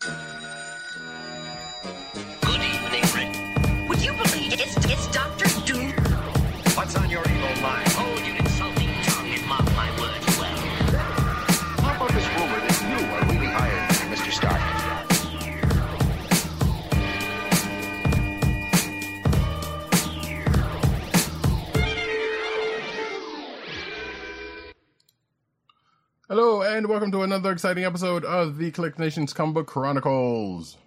Good evening, Rick. Would you believe it's Dr. Doom? What's on your evil mind? Hold your insulting tongue and mock my words well. How about this rumor that you are really hired, Mr. Stark? Hello, and welcome to another exciting episode of the KLIQ Nation's Comic Book Chronicles.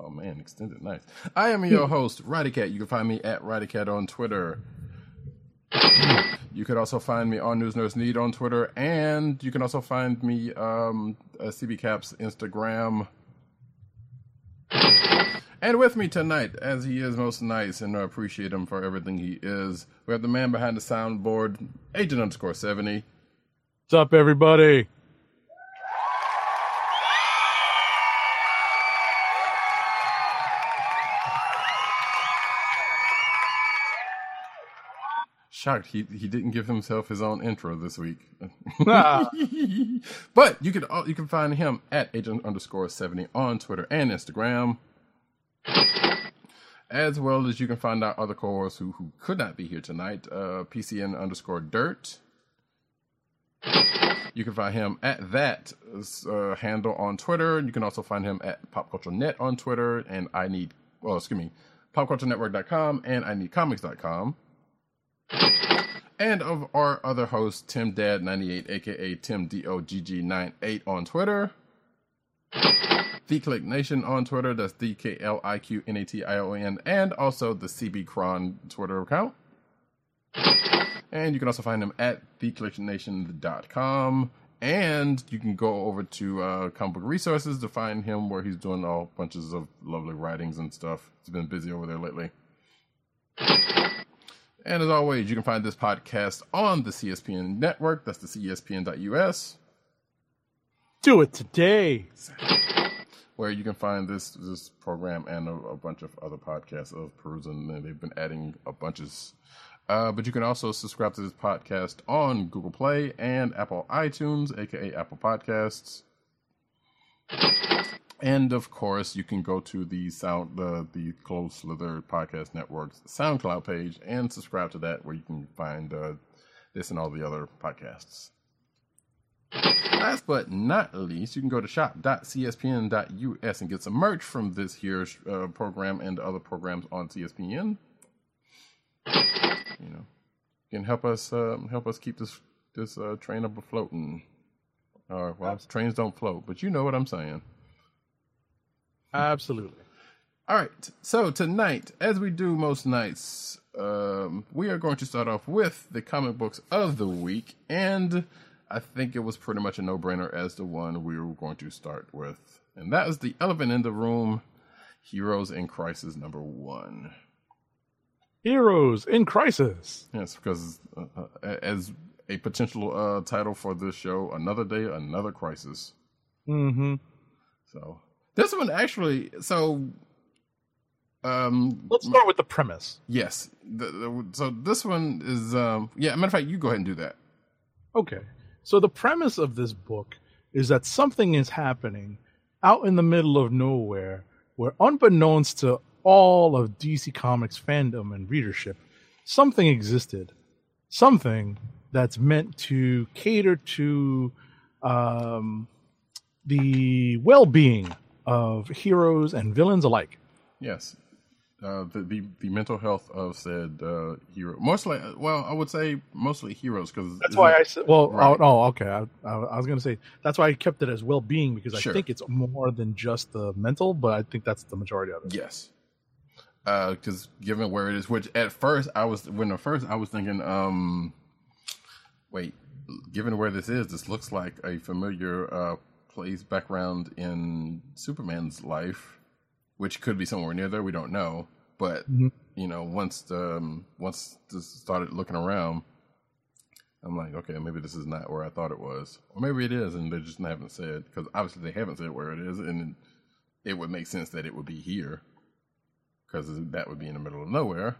Oh man, extended nice. I am your host, Rodycat. You can find me at Rodycat on Twitter. You can also find me on News Nurse Need on Twitter, and you can also find me CB Cap's Instagram. And with me tonight, as he is most nice, and I appreciate him for everything he is, we have the man behind the soundboard, Agent_70. What's up, everybody? Shocked he didn't give himself his own intro this week. Nah. But you can find him at Agent_70 on Twitter and Instagram. As well as you can find our other co-hosts who could not be here tonight, PCN_dirt. You can find him at that handle on Twitter. You can also find him at PopCultureNet on Twitter, and PopCultureNetwork.com and INeedComics.com. And of our other host, Tim_Dad98, aka TimDOGG98 on Twitter. The KLIQ Nation on Twitter, that's the KLIQ Nation, and also the CBCron Twitter account. And you can also find them at thekliqnation.com. And you can go over to Comic Book Resources to find him, where he's doing all bunches of lovely writings and stuff. He's been busy over there lately. And as always, you can find this podcast on the CSPN network, that's the CSPN.us. Do it today! Where you can find this program and a bunch of other podcasts of perusing, and they've been adding a bunches. But you can also subscribe to this podcast on Google Play and Apple iTunes, aka Apple Podcasts. And of course, you can go to the Close Slither Podcast Network's SoundCloud page and subscribe to that, where you can find this and all the other podcasts. Last but not least, you can go to shop.cspn.us and get some merch from this here program and other programs on CSPN. You know, you can help us keep this train up afloatin'. All right, well, trains don't float, but you know what I'm saying. Absolutely. All right. So tonight, as we do most nights, we are going to start off with the comic books of the week, and I think it was pretty much a no-brainer as the one we were going to start with. And that is the elephant in the room, Heroes in Crisis number 1. Heroes in Crisis. Yes, because as a potential title for this show, another day, another crisis. Mm-hmm. So this one actually, let's start with the premise. Yes. So this one is, matter of fact, you go ahead and do that. Okay. So the premise of this book is that something is happening out in the middle of nowhere where, unbeknownst to all of DC Comics fandom and readership, something existed. Something that's meant to cater to the well-being of heroes and villains alike. Yes. The mental health of said hero, mostly. Well, I would say mostly heroes, because that's why I said. Well, right. Okay. I was going to say that's why I kept it as well being, because sure. I think it's more than just the mental, but I think that's the majority of it. Yes, because given where it is, which at first I was thinking, given where this is, this looks like a familiar place background in Superman's life, which could be somewhere near there. We don't know. But, You know, once this started looking around, I'm like, okay, maybe this is not where I thought it was. Or maybe it is, and they just haven't said, because obviously they haven't said where it is, and it would make sense that it would be here, because that would be in the middle of nowhere.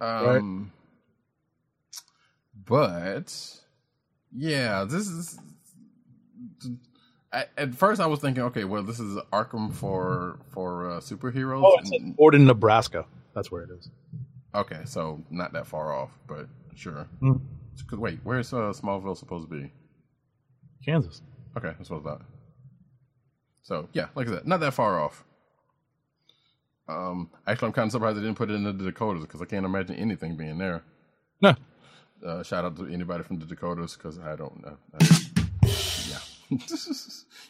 Right. But, yeah, this is... At first, I was thinking, okay, well, this is Arkham for superheroes. Oh, it's in Gordon, Nebraska. That's where it is. Okay, so not that far off, but sure. Mm. Cause wait, where's Smallville supposed to be? Kansas. Okay, that's what I thought. So yeah, like I said, not that far off. Actually, I'm kind of surprised they didn't put it in the Dakotas because I can't imagine anything being there. No. Shout out to anybody from the Dakotas because I don't know. Yeah.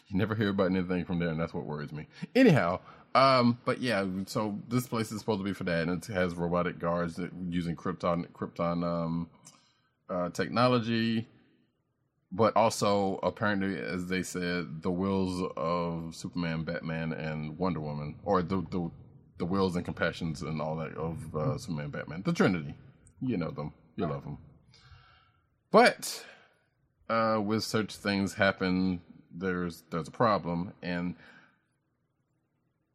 You never hear about anything from there, and that's what worries me. Anyhow, but yeah, so this place is supposed to be for that, and it has robotic guards that, using Krypton. Technology, but also apparently, as they said, the wills of Superman, Batman, and Wonder Woman, or the wills and compassions and all that of Superman, Batman, the Trinity. You know them, you love them. But with such things happen, there's a problem, and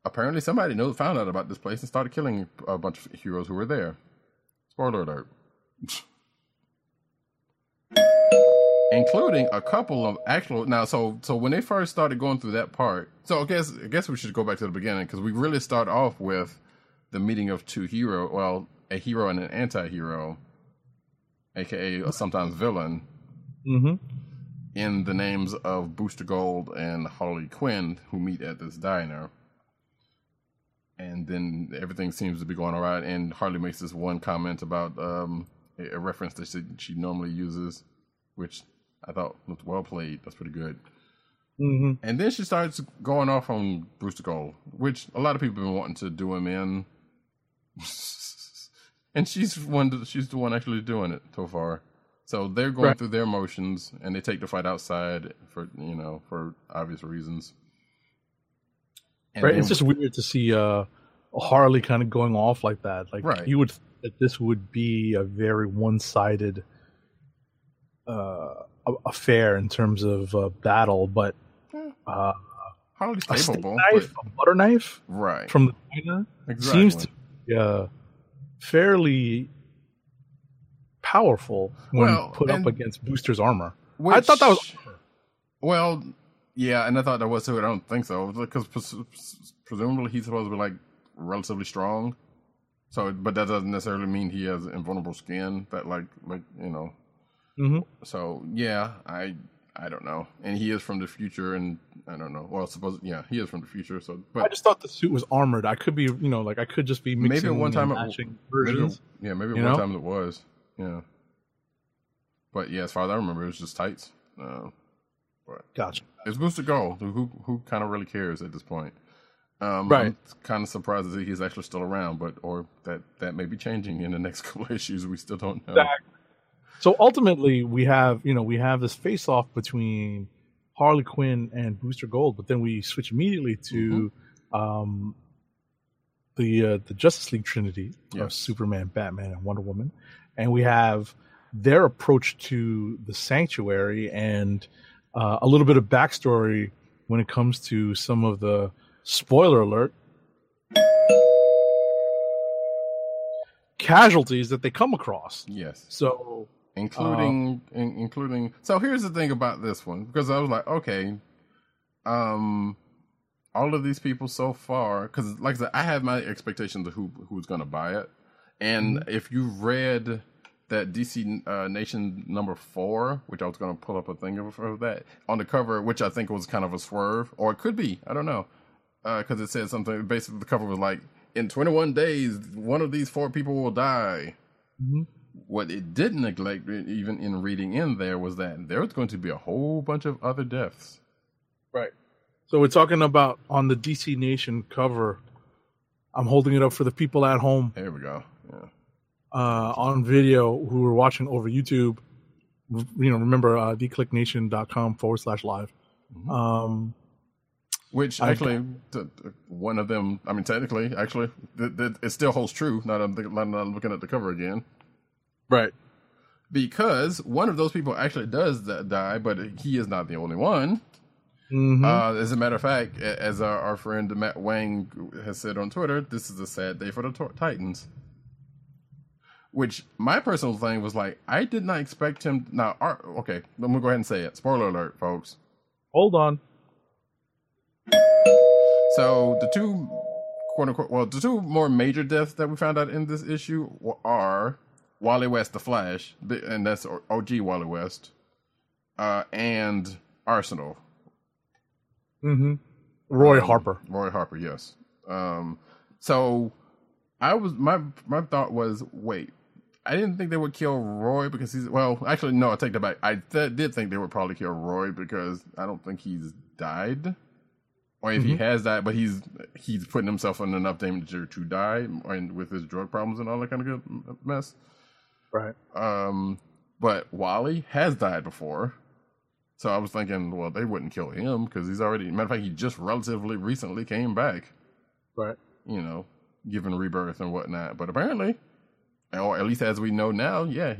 apparently somebody found out about this place and started killing a bunch of heroes who were there. Spoiler alert. Including a couple of actual now, so when they first started going through that part, so I guess we should go back to the beginning because we really start off with the meeting of a hero and an anti-hero, aka sometimes villain, in the names of Booster Gold and Harley Quinn, who meet at this diner, and then everything seems to be going all right. And Harley makes this one comment about a reference that she normally uses, which I thought looked well played. That's pretty good. Mm-hmm. And then she starts going off on Booster Gold, which a lot of people have been wanting to do him in. And she's the one actually doing it so far. So they're going through their motions, and they take the fight outside for obvious reasons. And right. It's just weird to see Harley kind of going off like that. Like you would think that this would be a very one-sided affair in terms of battle, but Harley's capable. A butter knife, right? From the diner seems to be fairly powerful when put up against Booster's armor. Which, I thought that was armor. Well, yeah, and I thought that was too. I don't think so because presumably he's supposed to be like relatively strong. So, but that doesn't necessarily mean he has invulnerable skin. That like. Mm-hmm. So yeah, I don't know, and he is from the future, and I don't know. Well, he is from the future. So, but I just thought the suit was armored. I could be, I could just be mixing maybe one time and matching versions. Maybe one time it was. Yeah, but yeah, as far as I remember, it was just tights. Gotcha. It's Booster Gold. Who kind of really cares at this point? Right. I'm kind of surprised that he's actually still around, or that may be changing in the next couple issues. We still don't know. Exactly. So ultimately, we have this face-off between Harley Quinn and Booster Gold, but then we switch immediately to the Justice League Trinity of Superman, Batman, and Wonder Woman, and we have their approach to the sanctuary and a little bit of backstory when it comes to some of the spoiler alert casualties that they come across. Yes. So. Including. So here's the thing about this one, because I was like, okay, all of these people so far, because like I said, I have my expectations of who's going to buy it, and if you read that DC Nation #4, which I was going to pull up a thing of that on the cover, which I think was kind of a swerve, or it could be, I don't know, because it said something. Basically, the cover was like, in 21 days, one of these four people will die. Mm-hmm. What it did neglect, even in reading in there, was that there's going to be a whole bunch of other deaths. Right. So we're talking about on the DC Nation cover. I'm holding it up for the people at home. There we go. Yeah. On video who are watching over YouTube. Remember KLIQ Nation.com/live. Mm-hmm. Which actually, one of them. I mean, technically, actually, it still holds true. Now that I'm looking at the cover again. Right. because one of those people actually does die, but he is not the only one. Mm-hmm. As a matter of fact, as our friend Matt Wang has said on Twitter, this is a sad day for the Titans. Which my personal thing was like, I did not expect him. Now, okay, let me go ahead and say it. Spoiler alert, folks. Hold on. So the two, quote unquote, well, the two more major deaths that we found out in this issue are Wally West, the Flash, and that's OG Wally West, and Arsenal. Mm-hmm. Roy Harper, yes. So I was my thought was, wait, I didn't think they would kill Roy because he's, well, actually no, I take that back. I did think they would probably kill Roy because I don't think he's died, or if mm-hmm. he has died, but he's putting himself in enough danger to die, and with his drug problems and all that kind of good mess, right? But Wally has died before. So I was thinking, well, they wouldn't kill him because he's already... Matter of fact, he just relatively recently came back. Right. You know, given rebirth and whatnot. But apparently, or at least as we know now, yeah,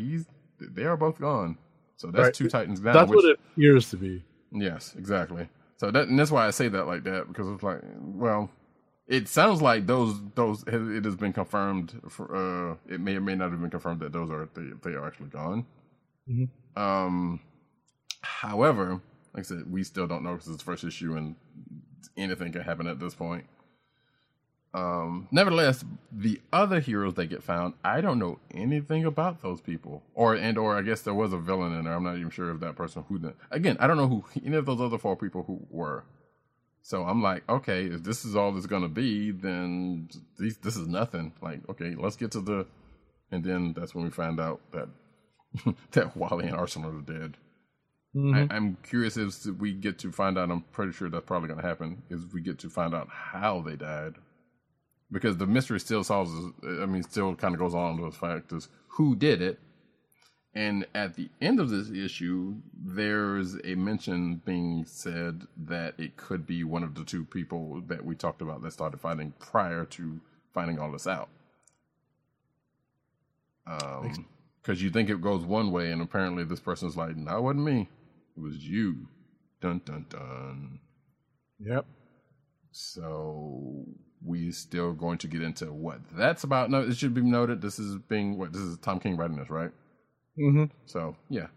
they are both gone. So that's right. Two Titans now. That's what it appears to be. Yes, exactly. So that, and that's why I say that like that, because it's like, well, it sounds like those it has been confirmed. For, it may or may not have been confirmed that those are they are actually gone. Mm-hmm. However, like I said, we still don't know because it's the first issue and anything can happen at this point. Nevertheless, the other heroes that get found, I don't know anything about those people. Or I guess there was a villain in there. I'm not even sure if that person who did. Again, I don't know who any of those other four people who were. So I'm like, okay, if this is all it's going to be, then this is nothing. Like, okay, let's get to the... And then that's when we find out that that Wally and Arsenal are dead. Mm-hmm. I'm curious if we get to find out. I'm pretty sure that's probably going to happen. Is we get to find out how they died, because the mystery still solves. I mean, still kind of goes on to the fact is who did it. And at the end of this issue, there's a mention being said that it could be one of the two people that we talked about that started fighting prior to finding all this out. Because you think it goes one way, and apparently this person's like, "No, it wasn't me. It was you." Dun dun dun. Yep. So we still going to get into what that's about. No, it should be noted. This is Tom King writing this, right? Mm-hmm. So yeah,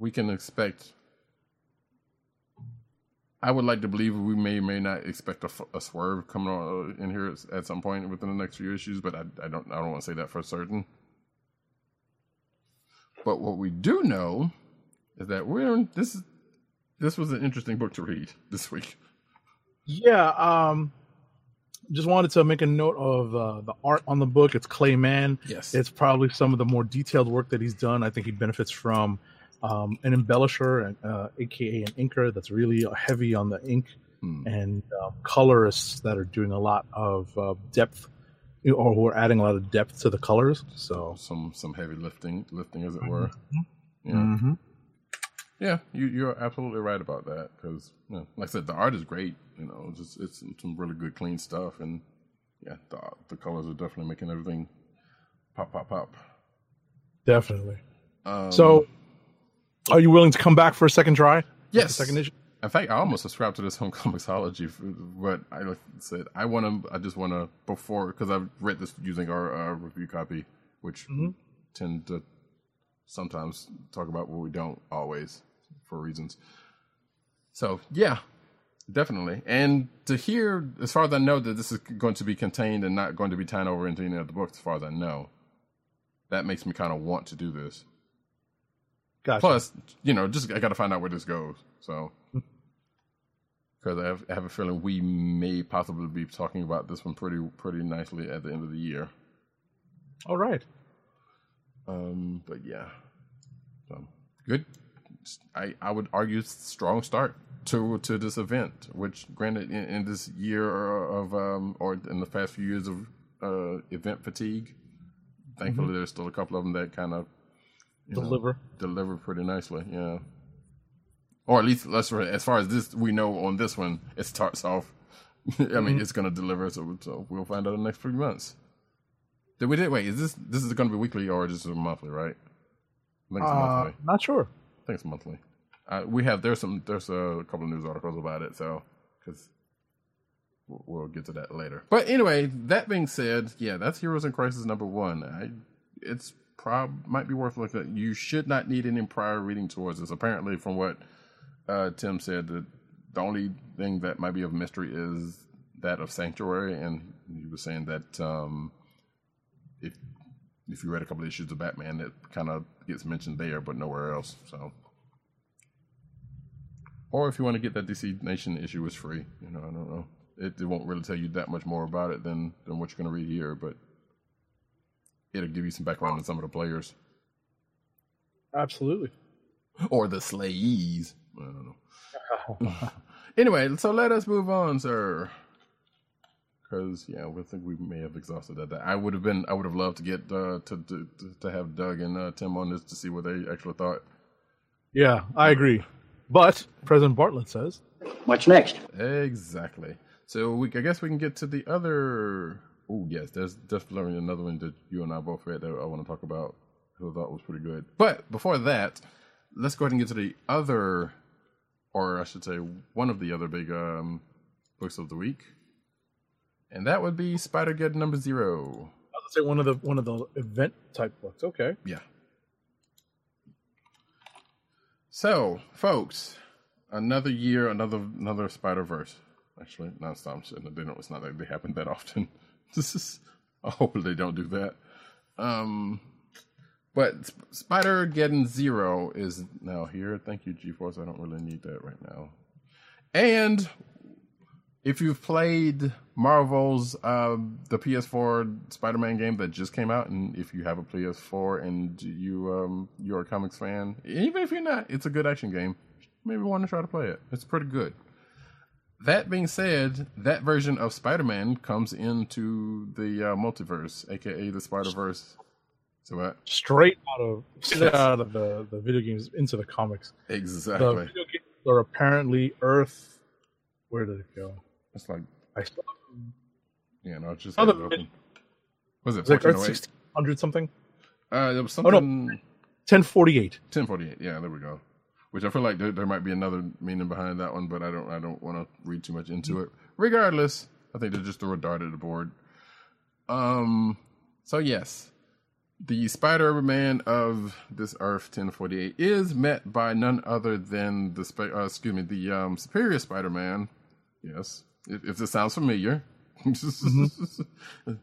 we can expect. I would like to believe we may not expect a swerve coming on in here at some point within the next few issues, but I don't want to say that for certain. But what we do know is that this was an interesting book to read this week. Yeah, just wanted to make a note of the art on the book. It's Clay Mann. Yes, it's probably some of the more detailed work that he's done. I think he benefits from an embellisher, and, aka an inker, that's really heavy on the ink and colorists that are doing a lot of depth. Or we're adding a lot of depth to the colors, so some heavy lifting as it were. Mm-hmm. Yeah, mm-hmm. Yeah, you're absolutely right about that because, you know, like I said, the art is great. You know, just it's some really good, clean stuff, and yeah, the colors are definitely making everything pop. Definitely. So, are you willing to come back for a second try? Yes, second issue. In fact, I almost subscribed to this Home Comicsology, but I said I just want to before, because I've read this using our review copy, which mm-hmm. tend to sometimes talk about what we don't always for reasons. So yeah, definitely. And to hear, as far as I know, that this is going to be contained and not going to be tied over into any other books, as far as I know, that makes me kind of want to do this. Gotcha. Plus, you know, just I got to find out where this goes. So. Because I have a feeling we may possibly be talking about this one pretty nicely at the end of the year. All right. But yeah, so good. I would argue strong start to this event, which granted in this year of or in the past few years of event fatigue, thankfully mm-hmm. there's still a couple of them that kind of deliver pretty nicely. Yeah. Or at least, as far as this, we know on this one, it starts off. I mean, it's going to deliver, so we'll find out in the next 3 months. Wait, is this is going to be weekly or just monthly, right? I think it's monthly. Not sure. I think it's monthly. There's a couple of news articles about it, so because we'll get to that later. But anyway, that being said, yeah, that's Heroes in Crisis #1. Might be worth looking at. You should not need any prior reading towards this. Apparently, from what Tim said, that the only thing that might be of mystery is that of Sanctuary, and he was saying that if you read a couple of issues of Batman, it kind of gets mentioned there, but nowhere else. So, or if you want to get that DC Nation issue, it's free. You know, I don't know. It won't really tell you that much more about it than what you're going to read here, but it'll give you some background on some of the players. Absolutely. Or the Slayees. I don't know. Anyway, so let us move on, sir. Because yeah, we think we may have exhausted that. I would have loved to get to have Doug and Tim on this to see what they actually thought. Yeah, I agree. But President Bartlett says, "What's next?" Exactly. So I guess we can get to the other. Oh yes, there's definitely another one that you and I both read that I want to talk about. Who I thought was pretty good. But before that, let's go ahead and get to the other, or I should say, one of the other big books of the week. And that would be Spider-Geddon #0. I was gonna say one of the event type books. Okay. Yeah. So, folks, another year, another Spider-Verse. Actually, no, stop. It's not like they happen that often. I hope they don't do that. But Spider-Geddon #0 is now here. Thank you, GeForce. I don't really need that right now. And if you've played Marvel's the PS4 Spider-Man game that just came out, and if you have a PS4 and you're a comics fan, even if you're not, it's a good action game. Maybe want to try to play it. It's pretty good. That being said, that version of Spider-Man comes into the multiverse, aka the Spider-Verse. So what? Straight out of the video games into the comics. Exactly. The video games are apparently Earth. Where did it go? It's like I saw. Yeah, no, it's just open. Was it 1600 something? It was something. Oh, no. 1048. 1048. Yeah, there we go. Which I feel like there might be another meaning behind that one, but I don't want to read too much into it. Regardless, I think they just threw a dart at the board. So yes, the Spider-Man of this Earth 1048 is met by none other than the Superior Spider-Man. Yes, if this sounds familiar,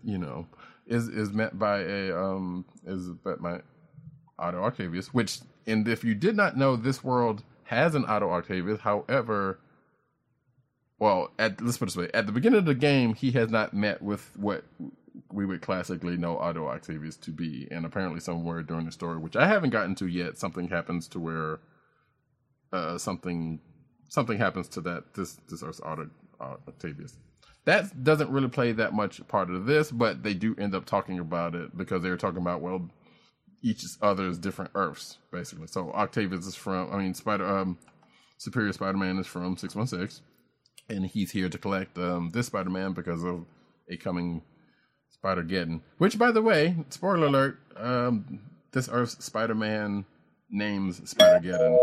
you know, is met by my Otto Octavius. Which, and if you did not know, this world has an Otto Octavius. However, let's put it this way: at the beginning of the game, he has not met with what we would classically know Otto Octavius to be, and apparently somewhere during the story, which I haven't gotten to yet, something happens to where something happens to that this Earth's Otto Octavius. That doesn't really play that much part of this, but they do end up talking about it because they were talking about each other's different Earths basically. So Octavius is from, Superior Spider-Man is from 616, and he's here to collect this Spider-Man because of a coming Spider-Geddon. Which, by the way, spoiler alert: this Earth's Spider-Man names Spider-Geddon.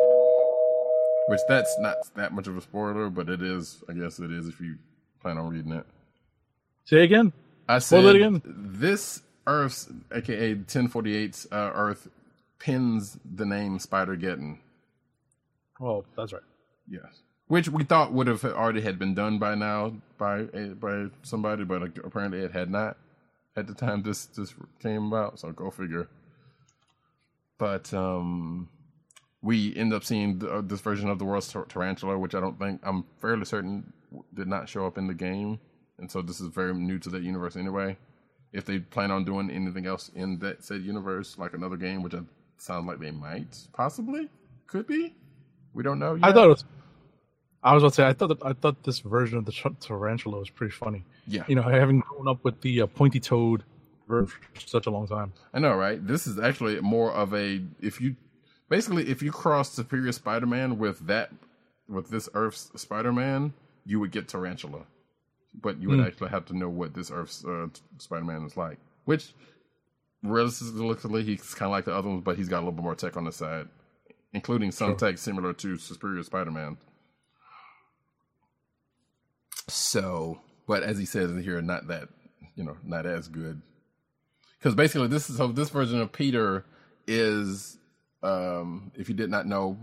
Which that's not that much of a spoiler, but it is. I guess it is if you plan on reading it. Say again. I said spoil it again. This Earth's, aka 1048's Earth, pins the name Spider-Geddon. Oh, that's right. Yes, which we thought would have already had been done by now by somebody, but apparently it had not at the time this came about. So go figure. But we end up seeing this version of the world's Tarantula, which I'm fairly certain did not show up in the game. And so this is very new to that universe anyway. If they plan on doing anything else in that said universe, like another game, which sounds like they might, possibly, could be. We don't know yet. I thought this version of the Tarantula was pretty funny. Yeah. You know, having grown up with the pointy toed version for such a long time. I know, right? This is actually more of a, if you cross Superior Spider-Man with this Earth's Spider-Man, you would get Tarantula, but you would actually have to know what this Earth's Spider-Man is like, which Realistically, he's kind of like the other ones, but he's got a little bit more tech on the side, including some tech similar to Superior Spider-Man. So, but as he says in here, not that, you know, not as good. Because basically, this is so this version of Peter is, if you did not know,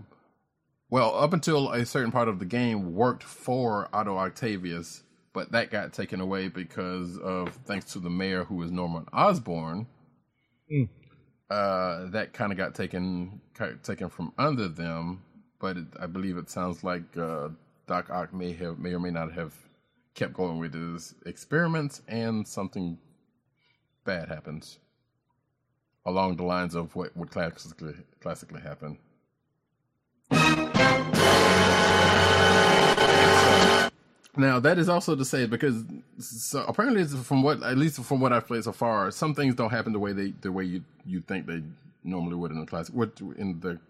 well, up until a certain part of the game, worked for Otto Octavius, but that got taken away because of, thanks to the mayor, who is Norman Osborn, that kind of got taken from under them. But it, I believe it sounds like Doc Ock may or may not have kept going with his experiments, and something bad happens along the lines of what would classically happen. Now, that is also to say, because so apparently, from what I've played so far, some things don't happen the way you think they normally would in the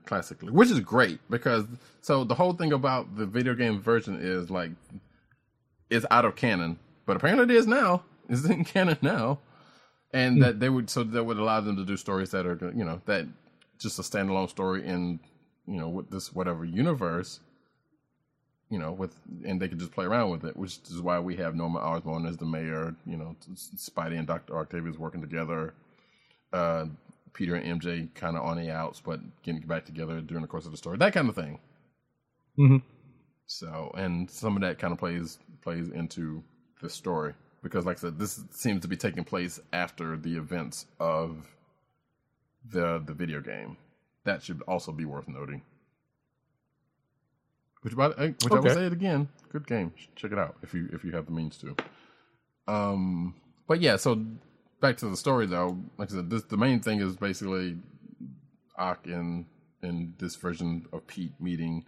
classic, which is great, because so the whole thing about the video game version is like it's out of canon, but apparently it is now. It's in canon now. And that they would, so that would allow them to do stories that are, you know, that just a standalone story in, you know, with this whatever universe, you know, with, and they could just play around with it, which is why we have Norman Osborn as the mayor, you know, Spidey and Dr. Octavius working together, Peter and MJ kind of on the outs, but getting back together during the course of the story, that kind of thing. Mm-hmm. So, and some of that kind of plays into the story. Because, like I said, this seems to be taking place after the events of the video game. That should also be worth noting. Which I will say it again. Good game. Check it out if you have the means to. But yeah, so back to the story though. Like I said, the main thing is basically Ock in this version of Pete meeting.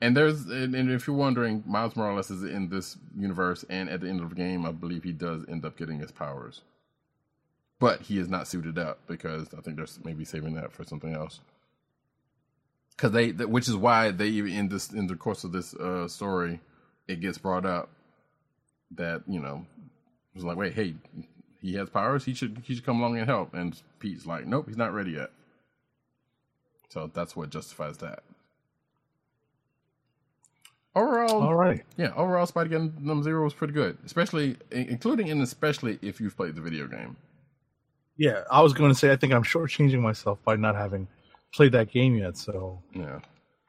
And if you're wondering, Miles Morales is in this universe, and at the end of the game, I believe he does end up getting his powers. But he is not suited up, because I think they're maybe saving that for something else. Because which is why they even in the course of this story, it gets brought up that, you know, it's like, wait, hey, he has powers, he should come along and help. And Pete's like, nope, he's not ready yet. So that's what justifies that. Overall, Spider-Geddon #0 was pretty good, especially if you've played the video game. Yeah, I was going to say, I think I'm shortchanging myself by not having played that game yet, so yeah,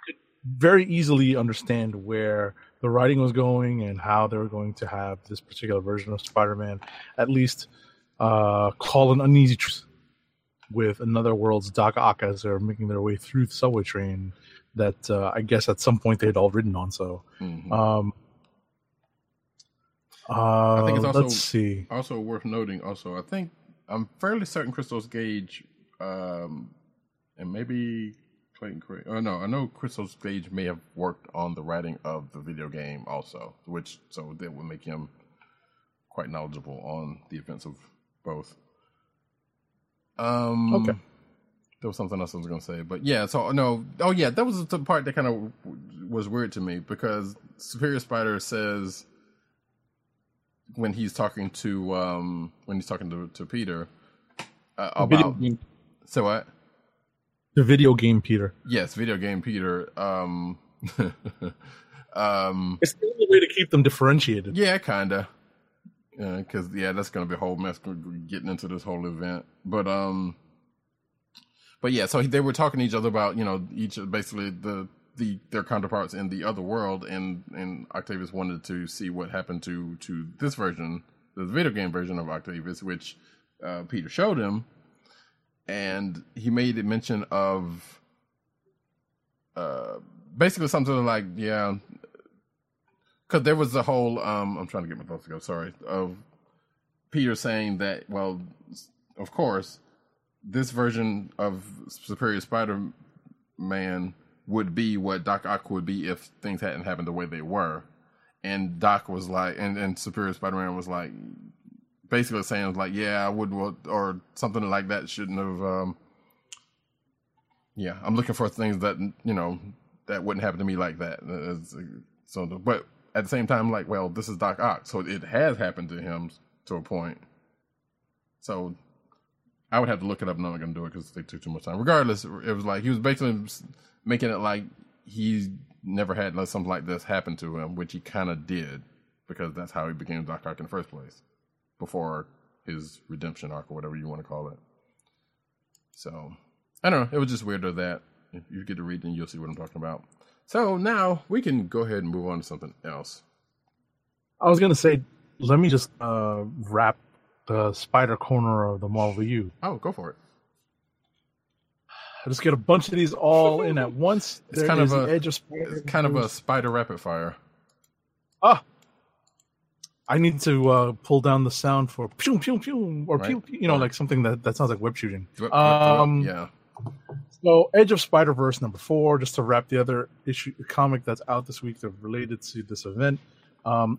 could very easily understand where the writing was going and how they were going to have this particular version of Spider-Man at least call an uneasy truce with Another World's Doc Ock as they're making their way through the subway train that I guess at some point they had all ridden on. So, I think it's also, let's see. Also worth noting. Also, I think I'm fairly certain Crystal's Gage, and maybe Clayton Craig. Oh no, I know Crystal's Gage may have worked on the writing of the video game also, which so that would make him quite knowledgeable on the events of both. Okay. There was something else I was going to say, but yeah, so no. Oh yeah, that was the part that kind of was weird to me, because Superior Spider says when he's talking to Peter about so what the video game Peter. Yes, video game Peter. It's the only way to keep them differentiated. Yeah, kinda. Because that's going to be a whole mess getting into this whole event, But yeah, so they were talking to each other about, you know, each basically their counterparts in the other world, and Octavius wanted to see what happened to this version, the video game version of Octavius, which Peter showed him, and he made a mention of basically something like, yeah, because there was the whole I'm trying to get my thoughts to go. Sorry, of Peter saying that, well, of course, this version of Superior Spider-Man would be what Doc Ock would be if things hadn't happened the way they were. And Doc was like, and Superior Spider-Man was like, basically saying like, yeah, I would, or something like that shouldn't have, yeah, I'm looking for things that, you know, that wouldn't happen to me like that. So, but at the same time, like, well, this is Doc Ock, so it has happened to him to a point. So, I would have to look it up, and I'm not going to do it because they took too much time. Regardless, it was like he was basically making it like he's never had something like this happen to him, which he kind of did, because that's how he became Doc Ock in the first place, before his redemption arc or whatever you want to call it. So, I don't know. It was just weirder that. If you get to read, then you'll see what I'm talking about. So now we can go ahead and move on to something else. I was going to say, let me just wrap the spider corner of the Marvel U. Oh, go for it. I just get a bunch of these all in at once. It's kind of a spider rapid fire. Ah! I need to pull down the sound for pew, pew, pew, or right. Pew, pew, you know, like something that sounds like web shooting. Yeah. So, Edge of Spider-Verse number 4, just to wrap the other issue comic that's out this week that related to this event.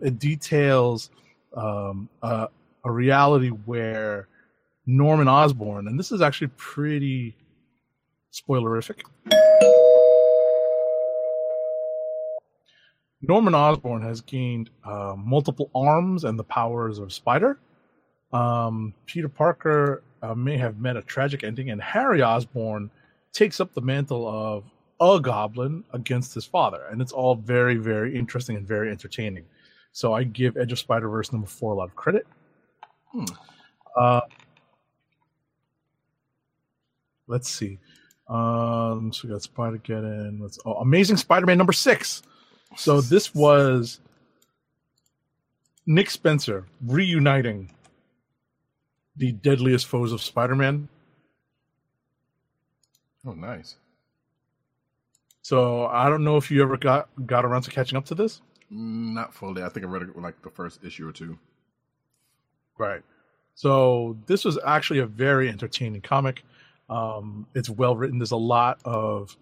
It details a reality where Norman Osborn, and this is actually pretty spoilerific. Norman Osborn has gained multiple arms and the powers of Spider. Peter Parker may have met a tragic ending, and Harry Osborn takes up the mantle of a goblin against his father. And it's all very, very interesting and very entertaining. So I give Edge of Spider-Verse number 4 a lot of credit. Let's see. So we got Spider-Geddon. Amazing Spider-Man number 6. So this was Nick Spencer reuniting the deadliest foes of Spider-Man. Oh, nice. So I don't know if you ever got around to catching up to this. Not fully. I think I read it like the first issue or two. Right. So this was actually a very entertaining comic. It's well written. There's a lot of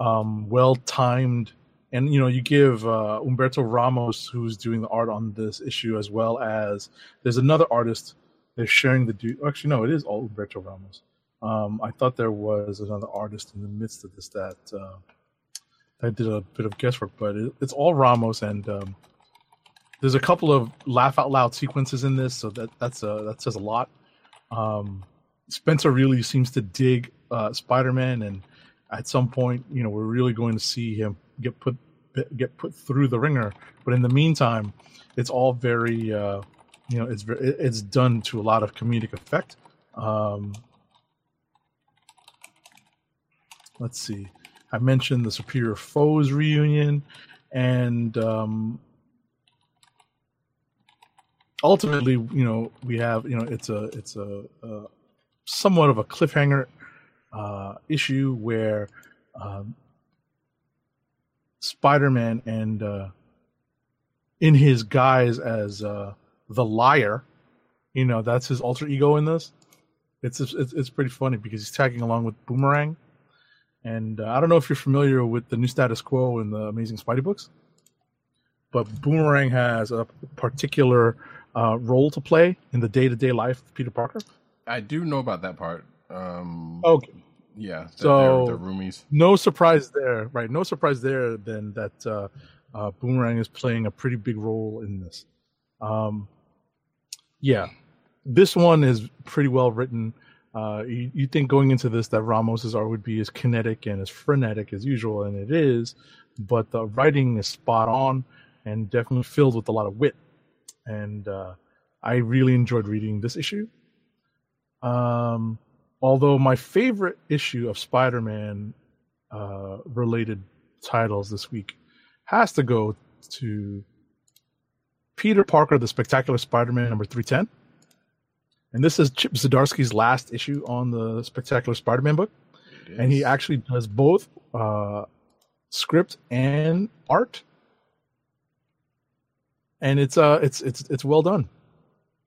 well timed, and you know, you give Umberto Ramos, who's doing the art on this issue, as well as there's another artist. They're sharing the dude. Actually, no, it is all Umberto Ramos. I thought there was another artist in the midst of this that did a bit of guesswork, but it's all Ramos, and there's a couple of laugh out loud sequences in this, so that says a lot. Spencer really seems to dig Spider-Man, and at some point, you know, we're really going to see him get put through the ringer. But in the meantime, it's all very you know, it's done to a lot of comedic effect. Let's see. I mentioned the Superior Foes reunion, and ultimately, you know, we have, you know, it's a somewhat of a cliffhanger issue where Spider-Man and in his guise as the Liar, you know, that's his alter ego in this. It's pretty funny because he's tagging along with Boomerang. And I don't know if you're familiar with the New Status Quo in the Amazing Spidey books, but Boomerang has a particular role to play in the day-to-day life of Peter Parker. I do know about that part. Okay. Yeah. So they're roomies. No surprise there, right? No surprise there then that Boomerang is playing a pretty big role in this. Yeah. This one is pretty well written. You think going into this that Ramos's art would be as kinetic and as frenetic as usual, and it is, but the writing is spot on and definitely filled with a lot of wit. And I really enjoyed reading this issue. Although my favorite issue of Spider-Man related titles this week has to go to Peter Parker, the Spectacular Spider-Man number 310. And this is Chip Zdarsky's last issue on the Spectacular Spider-Man book. And he actually does both script and art. And it's well done.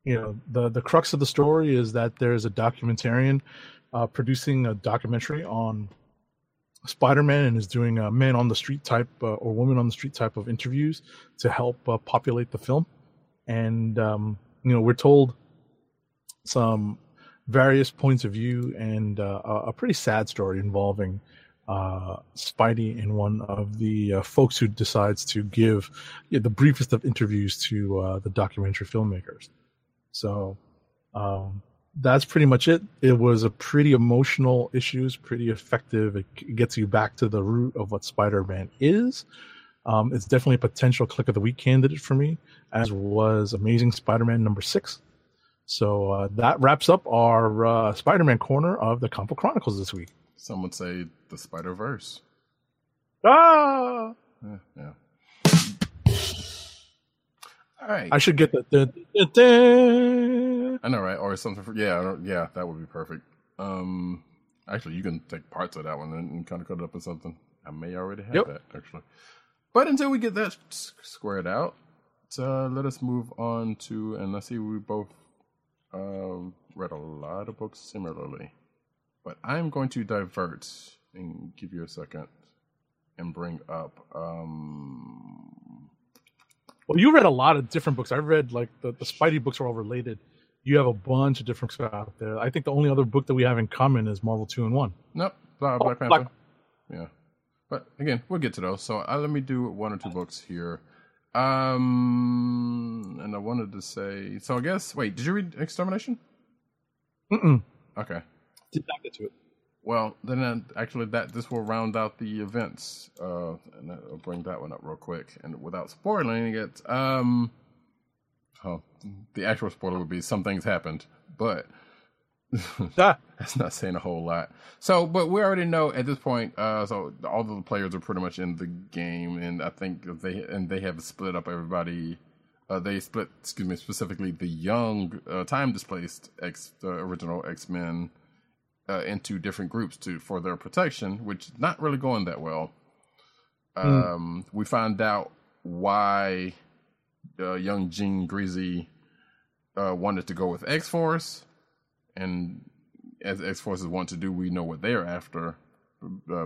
You know, the crux of the story is that there's a documentarian producing a documentary on Spider-Man and is doing a man on the street type or woman on the street type of interviews to help populate the film. And, you know, we're told some various points of view and a pretty sad story involving Spidey and one of the folks who decides to give the briefest of interviews to the documentary filmmakers. So that's pretty much it. It was a pretty emotional issues, pretty effective. It gets you back to the root of what Spider-Man is. It's definitely a potential Click of the Week candidate for me, as was Amazing Spider-Man #6. So that wraps up our Spider-Man corner of the Comic Book Chronicles this week. Some would say the Spider-Verse. Ah! Yeah. All right. I should get the. I know, right? Or something. Yeah, that would be perfect. Actually, you can take parts of that one and kind of cut it up with something. I may already have that, actually. But until we get that squared out, let us move on to, and I see we both read a lot of books similarly. But I'm going to divert and give you a second and bring up... Well, you read a lot of different books. I read, like, the Spidey books are all related. You have a bunch of different stuff out there. I think the only other book that we have in common is Marvel 2-in-1. Nope. Black Panther. Yeah. But again, we'll get to those. So let me do one or two books here. And I wanted to say, so I guess, wait, did you read Extermination? Mm-mm. Okay. Did not get to it. Well, then actually this will round out the events. And I'll bring that one up real quick. And without spoiling it, the actual spoiler would be some things happened, but... That's not saying a whole lot. So, but we already know at this point. So all of the players are pretty much in the game, and I think they have split up everybody. They split, specifically the young, time displaced original X-Men into different groups for their protection, which is not really going that well. We find out why young Jean Greasy wanted to go with X-Force. And as X-Forces want to do, we know what they're after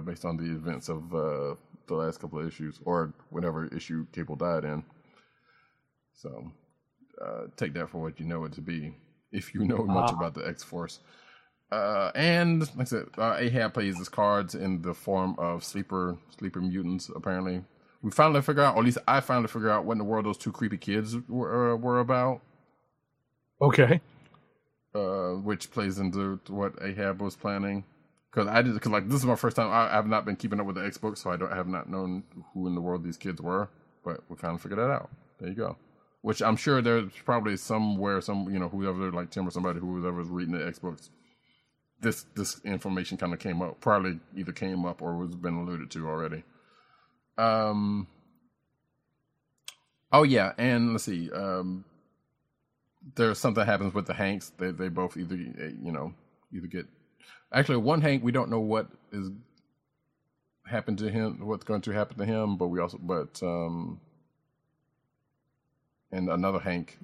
based on the events of the last couple of issues, or whatever issue Cable died in. So take that for what you know it to be, if you know much about the X-Force. And like I said, Ahab plays his cards in the form of sleeper mutants, apparently. We finally figure out, or at least I finally figure out, what in the world those two creepy kids were about. Okay. Which plays into what Ahab was planning, because like this is my first time. I've not been keeping up with the X books, so I have not known who in the world these kids were. But we finally figured that out. There you go. Which I'm sure there's probably somewhere, whoever, like Tim or somebody, whoever's reading the X books, this information kind of came up. Probably either came up or was been alluded to already. Oh yeah, and let's see. There's something happens with the Hanks. They both either get, actually one Hank, we don't know what is happened to him, what's going to happen to him, but we also, and another Hank,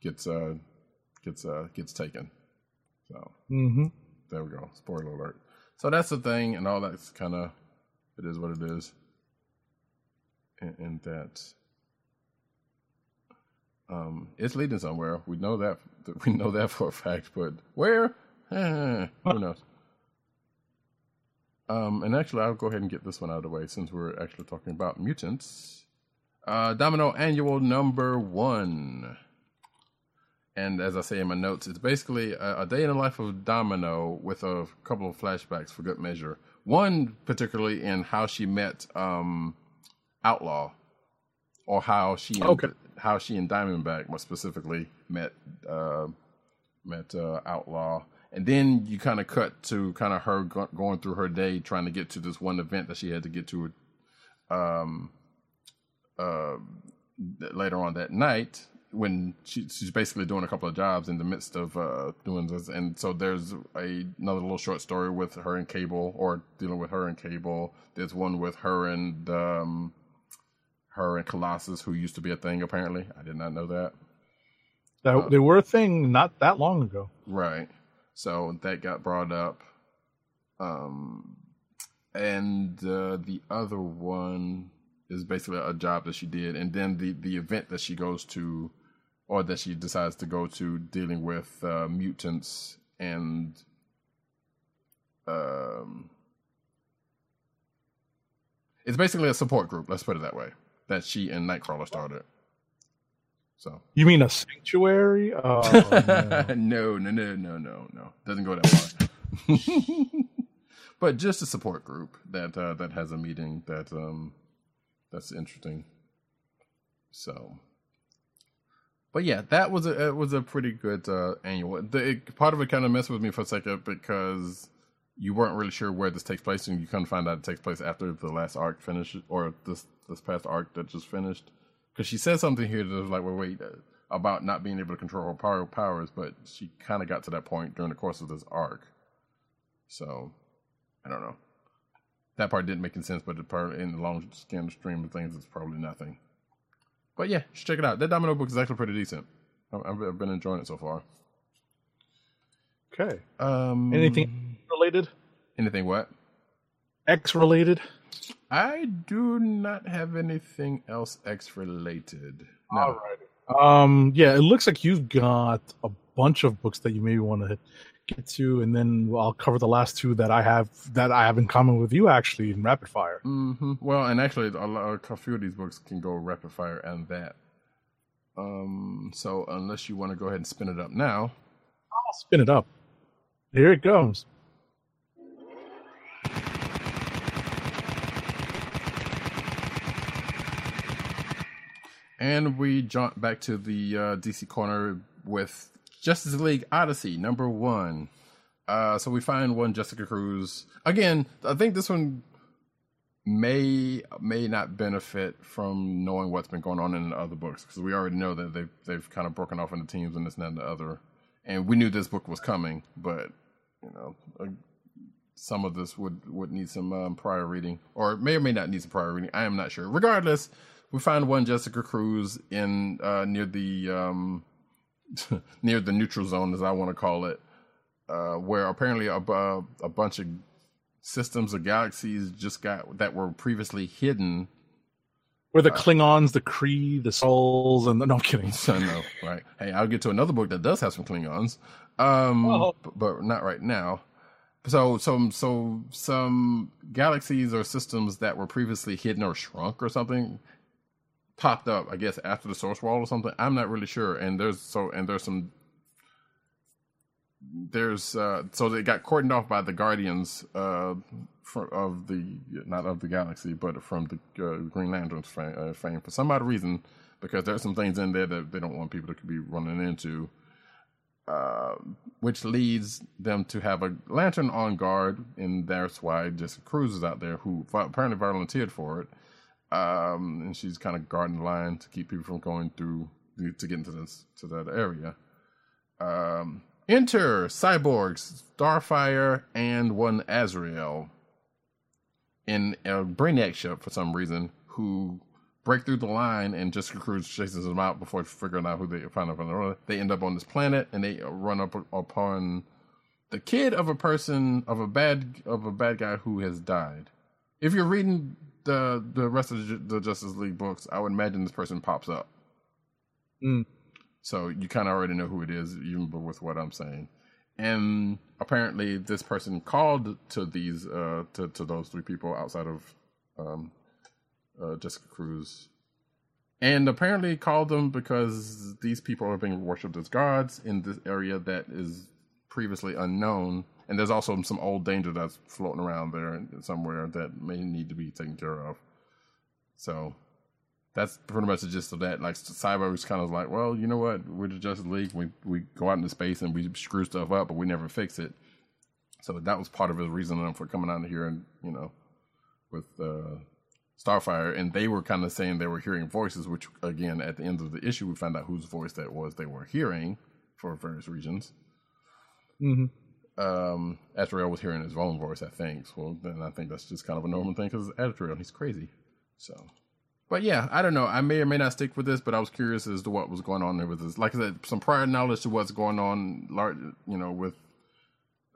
gets taken. So There we go. Spoiler alert. So that's the thing, and all that's kind of, it is what it is. And that's, it's leading somewhere. We know that. We know that for a fact. But where? Who knows? And actually, I'll go ahead and get this one out of the way since we're actually talking about mutants. Domino Annual #1. And as I say in my notes, it's basically a day in the life of Domino with a couple of flashbacks for good measure. One particularly in how she met Outlaw, or how she how she and Diamondback more specifically met Outlaw. And then you kind of cut to kind of her going through her day trying to get to this one event that she had to get to later on that night, when she's basically doing a couple of jobs in the midst of doing this. And so there's another little short story with her and Cable, or dealing with her and Cable. There's one with her and Colossus, who used to be a thing, apparently. I did not know that. They were a thing not that long ago. Right. So that got brought up. The other one is basically a job that she did. And then the event that she goes to, or that she decides to go to, dealing with mutants and... it's basically a support group, let's put it that way, that she and Nightcrawler started. So you mean a sanctuary? No. Doesn't go that far. But just a support group that that has a meeting that that's interesting. So, but yeah, that was a pretty good annual. Part of it kind of messed with me for a second because you weren't really sure where this takes place, and you kind of find out it takes place after the last arc finishes, or this past arc that just finished. Because she said something here that's like, wait, about not being able to control her powers, but she kind of got to that point during the course of this arc. So, I don't know. That part didn't make any sense, but the part in the long scan stream of things, it's probably nothing. But yeah, just check it out. That Domino book is actually pretty decent. I've been enjoying it so far. Okay. Anything related? Anything what? X related? I do not have anything else X related. No. All right. Yeah, it looks like you've got a bunch of books that you maybe want to get to, and then I'll cover the last two that I have in common with you actually in rapid fire. Mm-hmm. Well, and actually a few of these books can go rapid fire and that. So unless you want to go ahead and spin it up now, I'll spin it up. Here it comes. And we jump back to the DC corner with Justice League Odyssey, number 1. So we find one Jessica Cruz. Again, I think this one may not benefit from knowing what's been going on in the other books, because we already know that they've kind of broken off into teams and this and that and the other. And we knew this book was coming, but you know, some of this would need some prior reading, or it may or may not need some prior reading. I am not sure. Regardless, we find one Jessica Cruz in near the neutral zone, as I want to call it, where apparently a bunch of systems or galaxies just got that were previously hidden. Where the Klingons, the Kree, the Souls, and no, I'm kidding. I know, right? Hey, I'll get to another book that does have some Klingons, but not right now. So some galaxies or systems that were previously hidden or shrunk or something popped up, I guess, after the source wall or something. I'm not really sure. And so they got cordoned off by the Guardians not of the galaxy, but from the Green Lantern's fame for some odd reason, because there's some things in there that they don't want people to be running into, which leads them to have a lantern on guard, and that's why Jessica Cruz is out there, who apparently volunteered for it. And she's kind of guarding the line to keep people from going through to get into that area. Enter Cyborgs, Starfire, and one Azrael in a Brainiac ship for some reason, who break through the line, and Jessica Cruz chases them out before figuring out who they find out on the road. They end up on this planet, and they run up upon the kid of a bad guy who has died. If you're reading the rest of the Justice League books, I would imagine this person pops up. Mm. So you kind of already know who it is, even with what I'm saying. And apparently this person called to these to those three people outside of Jessica Cruz, and apparently called them because these people are being worshipped as gods in this area that is previously unknown. And there's also some old danger that's floating around there somewhere that may need to be taken care of. So that's pretty much the gist of that. Like, Cyborg was kind of like, well, you know what? We're the Justice League. We go out into space and we screw stuff up, but we never fix it. So that was part of his reasoning for coming out here and, you know, with Starfire. And they were kind of saying they were hearing voices, which, again, at the end of the issue, we found out whose voice that was they were hearing for various reasons. Mm-hmm. Azrael was hearing his own voice, I think. Well, then I think that's just kind of a normal thing because Azrael, he's crazy. So, but yeah, I don't know. I may or may not stick with this, but I was curious as to what was going on there with this. Like I said, some prior knowledge to what's going on, large, you know, with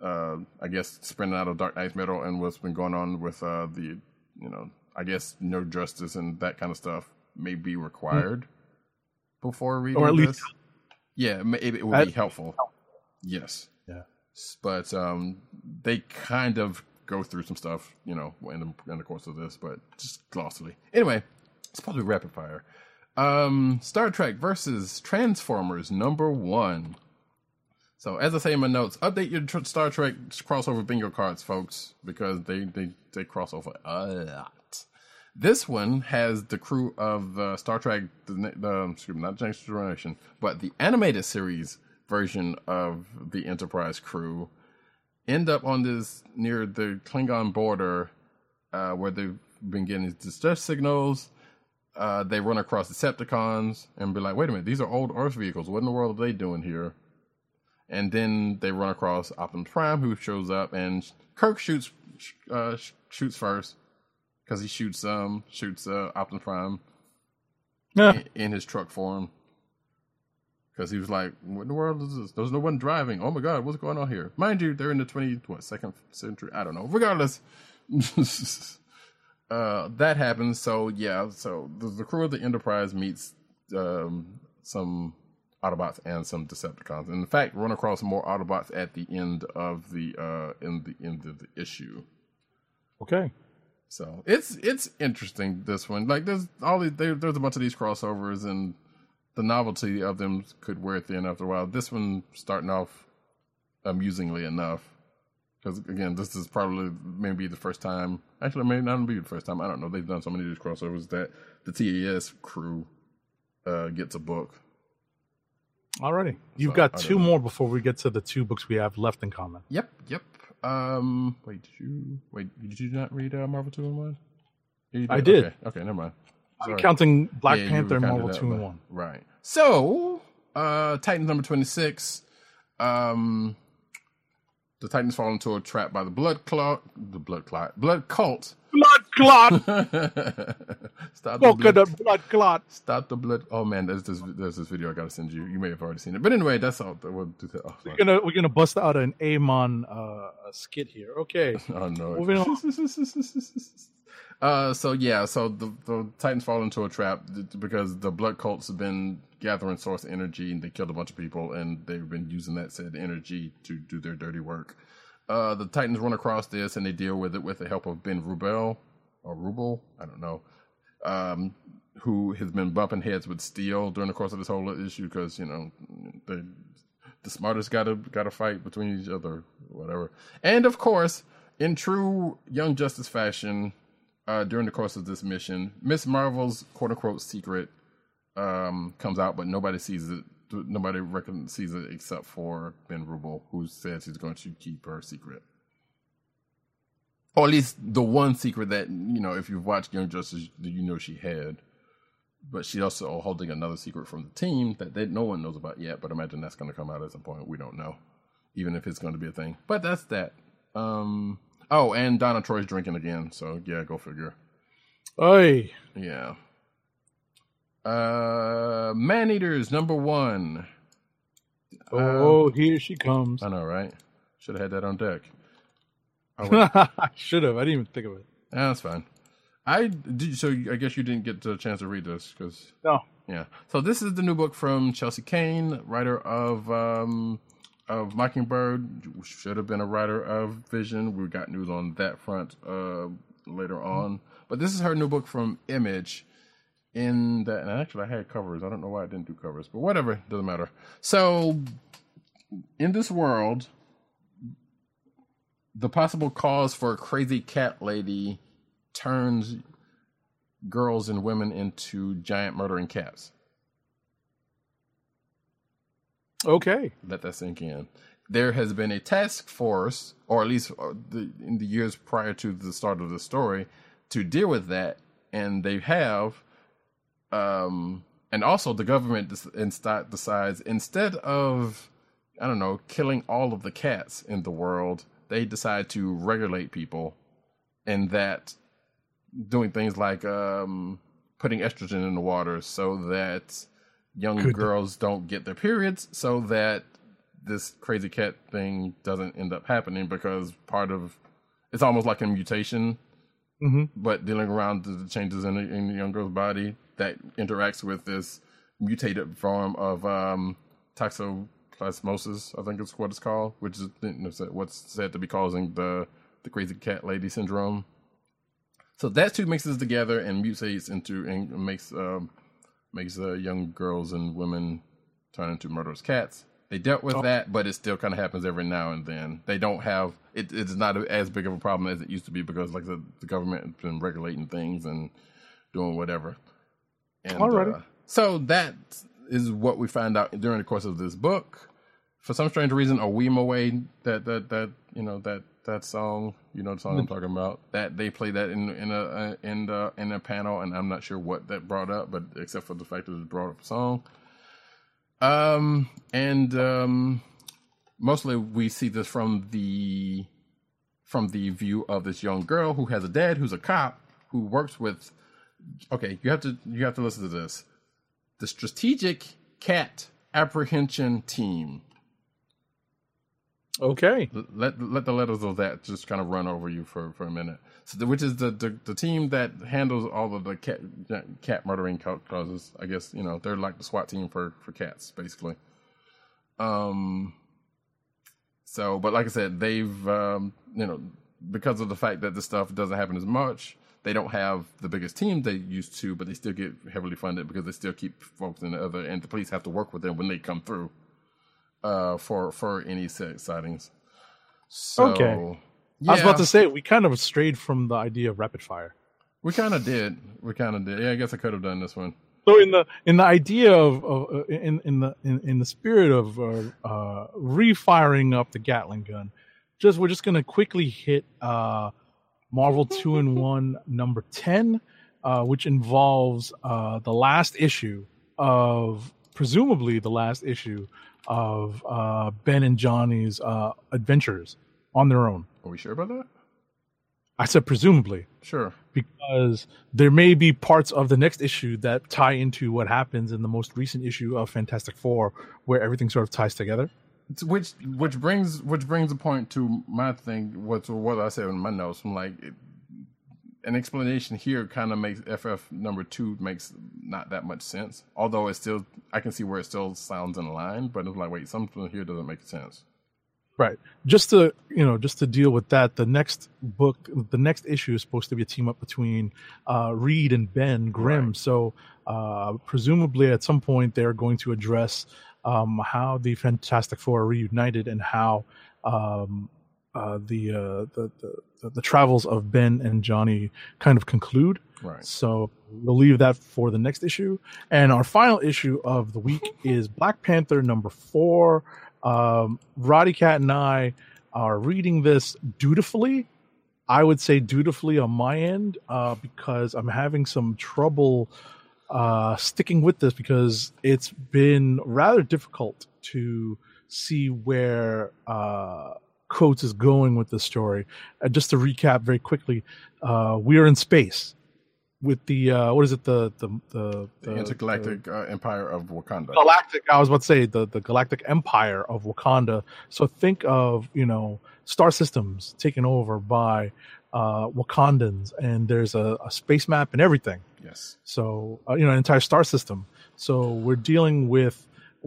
I guess spinning out of Dark Knight's Metal and what's been going on with the, you know, I guess no justice and that kind of stuff may be required before reading, or at least, this. Yeah, it would be helpful. Yes. Yeah. But they kind of go through some stuff, you know, in the course of this, but just glossily. Anyway, it's probably rapid fire. Star Trek versus Transformers #1. So, as I say in my notes, update your Star Trek crossover bingo cards, folks, because they cross over a lot. This one has the crew of Star Trek, not Next Generation, but the animated series version of the Enterprise crew end up on this near the Klingon border where they've been getting these distress signals. They run across Decepticons and be like, wait a minute, these are old Earth vehicles. What in the world are they doing here? And then they run across Optimus Prime, who shows up, and Kirk shoots first because he shoots Optimus Prime in his truck for him. Because he was like, what in the world is this? There's no one driving. Oh, my God, what's going on here? Mind you, they're in the 22nd century. I don't know. Regardless, that happens. So, yeah, so the crew of the Enterprise meets some Autobots and some Decepticons. And in fact, run across more Autobots at the end of the issue. Okay. So it's interesting, this one. Like, there's all these, there's a bunch of these crossovers, and the novelty of them could wear thin after a while. This one starting off amusingly enough, because again, this is probably maybe the first time. Actually, maybe not be the first time. I don't know. They've done so many of these crossovers that the TAS crew gets a book. Alrighty, you've got two more before we get to the two books we have left in common. Yep. Did you not read Marvel 2-in-1? I did. Okay, never mind. Sorry. I'm counting Black Panther and Marvel 2-in-1. Right. So, Titans #26. The Titans fall into a trap by the blood clot. Stop the blood. Oh man, there's this video I gotta send you. You may have already seen it, but anyway, that's all. We'll do that. Oh, we're gonna bust out an Amon skit here. Okay. Oh no. Moving on. So the Titans fall into a trap because the blood cults have been gathering source energy, and they killed a bunch of people, and they've been using that said energy to do their dirty work. The Titans run across this, and they deal with it with the help of Ben Rubel. Or Rubel, I don't know, who has been bumping heads with Steel during the course of this whole issue because, you know, the smartest got to fight between each other, whatever. And, of course, in true Young Justice fashion, during the course of this mission, Miss Marvel's quote-unquote secret comes out, but nobody sees it. Nobody sees it except for Ben Rubel, who says he's going to keep her secret. Or at least the one secret that, you know, if you've watched Young Justice, you know she had. But she's also holding another secret from the team that no one knows about yet. But imagine that's going to come out at some point. We don't know. Even if it's going to be a thing. But that's that. Oh, and Donna Troy's drinking again. So, yeah, go figure. Oy. Yeah. Maneaters #1. Oh, here she comes. I know, right? Should have had that on deck. I should have. I didn't even think of it. Yeah, that's fine. I guess you didn't get the chance to read this because no. Yeah. So this is the new book from Chelsea Kane, writer of Mockingbird. Should have been a writer of Vision. We got news on that front later on. But this is her new book from Image. And actually I had covers. I don't know why I didn't do covers, but whatever, doesn't matter. So in this world, the possible cause for a crazy cat lady turns girls and women into giant murdering cats. Okay. Let that sink in. There has been a task force, or at least in the years prior to the start of the story, to deal with that. And they have, and also the government decides instead of, I don't know, killing all of the cats in the world, they decide to regulate people, and that doing things like putting estrogen in the water so that young girls don't get their periods, so that this crazy cat thing doesn't end up happening, because part of it's almost like a mutation, mm-hmm. but dealing around the changes in the young girl's body that interacts with this mutated form of toxoplasmosis. Plasmosis, I think is what it's called, which is what's said to be causing the crazy cat lady syndrome. So that two mixes together and mutates into and makes makes the young girls and women turn into murderous cats. They dealt with that, but it still kind of happens every now and then. They don't have it. It's not as big of a problem as it used to be because, like I said, the government has been regulating things and doing whatever. Alrighty. So that is what we find out during the course of this book. For some strange reason, Oweemaway, that song, you know the song I'm talking about, that they play that in a panel, and I'm not sure what that brought up, but except for the fact that it brought up a song. Mostly we see this from the view of this young girl who has a dad who's a cop who works with. Okay, you have to listen to this. The Strategic Cat Apprehension Team. Okay. Let the letters of that just kind of run over you for a minute. So which is the team that handles all of the cat murdering causes. I guess, you know, they're like the SWAT team for cats, basically. So, but like I said, they've, because of the fact that this stuff doesn't happen as much, they don't have the biggest team they used to, but they still get heavily funded because they still keep folks in the other, and the police have to work with them when they come through. For any set sightings. So, okay. Yeah. I was about to say, we kind of strayed from the idea of rapid fire. We kind of did. Yeah, I guess I could have done this one. So in the idea of in the spirit of refiring up the Gatling gun, we're just gonna quickly hit Marvel 2-in-1 number 10, which involves presumably the last issue of Ben and Johnny's adventures on their own. Are we sure about that? I said presumably. Sure. Because there may be parts of the next issue that tie into what happens in the most recent issue of Fantastic Four, where everything sort of ties together. Which brings a point to my thing, what I said in my notes. I'm like, an explanation here kind of makes FF number 2 makes not that much sense. Although it's still, I can see where it still sounds in line, but it's like, wait, something here doesn't make sense. Right. Just to deal with that, the next issue is supposed to be a team up between Reed and Ben Grimm. Right. So presumably at some point they're going to address how the Fantastic Four are reunited and how the travels of Ben and Johnny kind of conclude. Right. So we'll leave that for the next issue. And our final issue of the week is Black Panther number 4. Rodycat and I are reading this dutifully. I would say dutifully on my end because I'm having some trouble sticking with this because it's been rather difficult to see where Coates is going with this story. Just to recap very quickly, we are in space with the the intergalactic empire of Wakanda. Galactic. I was about to say the galactic empire of Wakanda. So think of star systems taken over by Wakandans, and there's a space map and everything. Yes. So an entire star system. So we're dealing with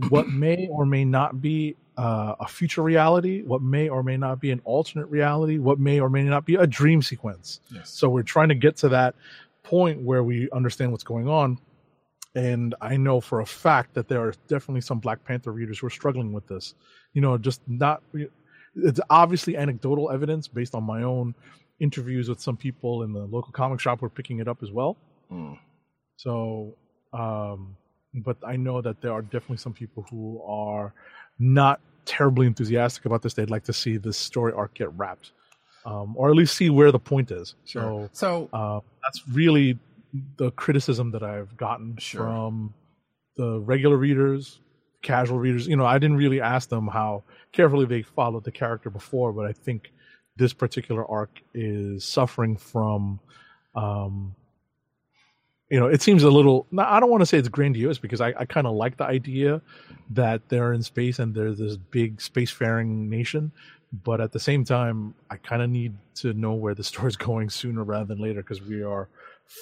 what may or may not be a future reality, what may or may not be an alternate reality, what may or may not be a dream sequence. Yes. So we're trying to get to that point where we understand what's going on. And I know for a fact that there are definitely some Black Panther readers who are struggling with this. It's obviously anecdotal evidence based on my own interviews with some people in the local comic shop who are picking it up as well. Mm. So, but I know that there are definitely some people who are not terribly enthusiastic about this. They'd like to see this story arc get wrapped, or at least see where the point is. Sure. So that's really the criticism that I've gotten from the regular readers, casual readers. I didn't really ask them how carefully they followed the character before, but I think this particular arc is suffering from, it seems a little, I don't want to say it's grandiose because I kind of like the idea that they're in space and they're this big spacefaring nation. But at the same time, I kind of need to know where the story's going sooner rather than later because we are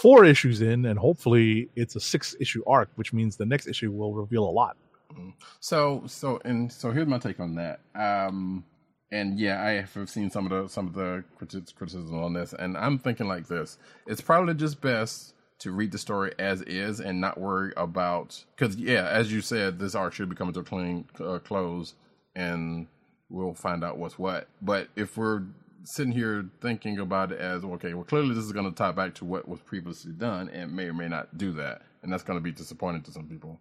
4 issues in and hopefully it's a 6-issue arc, which means the next issue will reveal a lot. So here's my take on that. And yeah, I have seen some of the criticism on this, and I'm thinking like this. It's probably just best to read the story as is and not worry about, because yeah, as you said, this arc should be coming to a clean close, and we'll find out what's what. But if we're sitting here thinking about it as, okay, well, clearly this is going to tie back to what was previously done, and may or may not do that, and that's going to be disappointing to some people.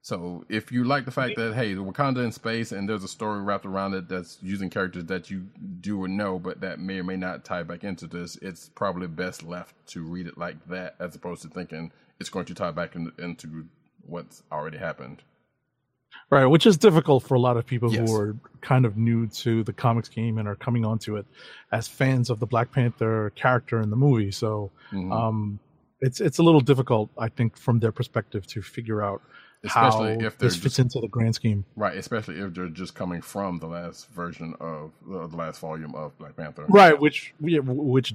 So if you like the fact that, hey, the Wakanda in space, and there's a story wrapped around it that's using characters that you do or know, but that may or may not tie back into this, it's probably best left to read it like that, as opposed to thinking it's going to tie back into what's already happened. Right, which is difficult for a lot of people who are kind of new to the comics game and are coming onto it as fans of the Black Panther character in the movie. So it's a little difficult, I think, from their perspective to figure out especially how if this fits into the grand scheme. Right, especially if they're just coming from the last version of the last volume of Black Panther. Right, which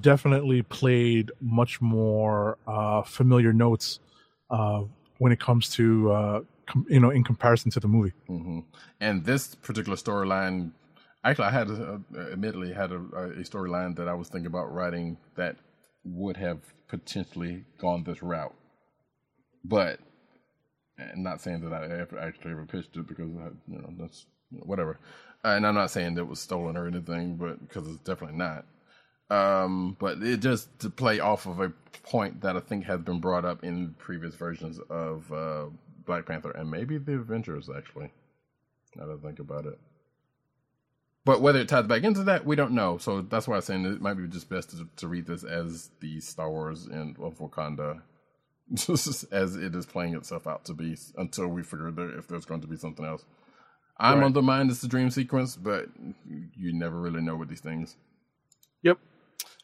definitely played much more familiar notes when it comes to, in comparison to the movie. Mm-hmm. And this particular storyline, actually, I had a storyline that I was thinking about writing that would have potentially gone this route. But... and not saying that I actually ever pitched it, because that's whatever. And I'm not saying that it was stolen or anything, but because it's definitely not. But it just to play off of a point that I think has been brought up in previous versions of Black Panther and maybe the Avengers, actually. Now that I think about it. But whether it ties back into that, we don't know. So that's why I'm saying it might be just best to read this as the Star Wars and of Wakanda, just as it is playing itself out to be, until we figure out if there's going to be something else. I'm of the mind it's the dream sequence, but you never really know with these things. Yep.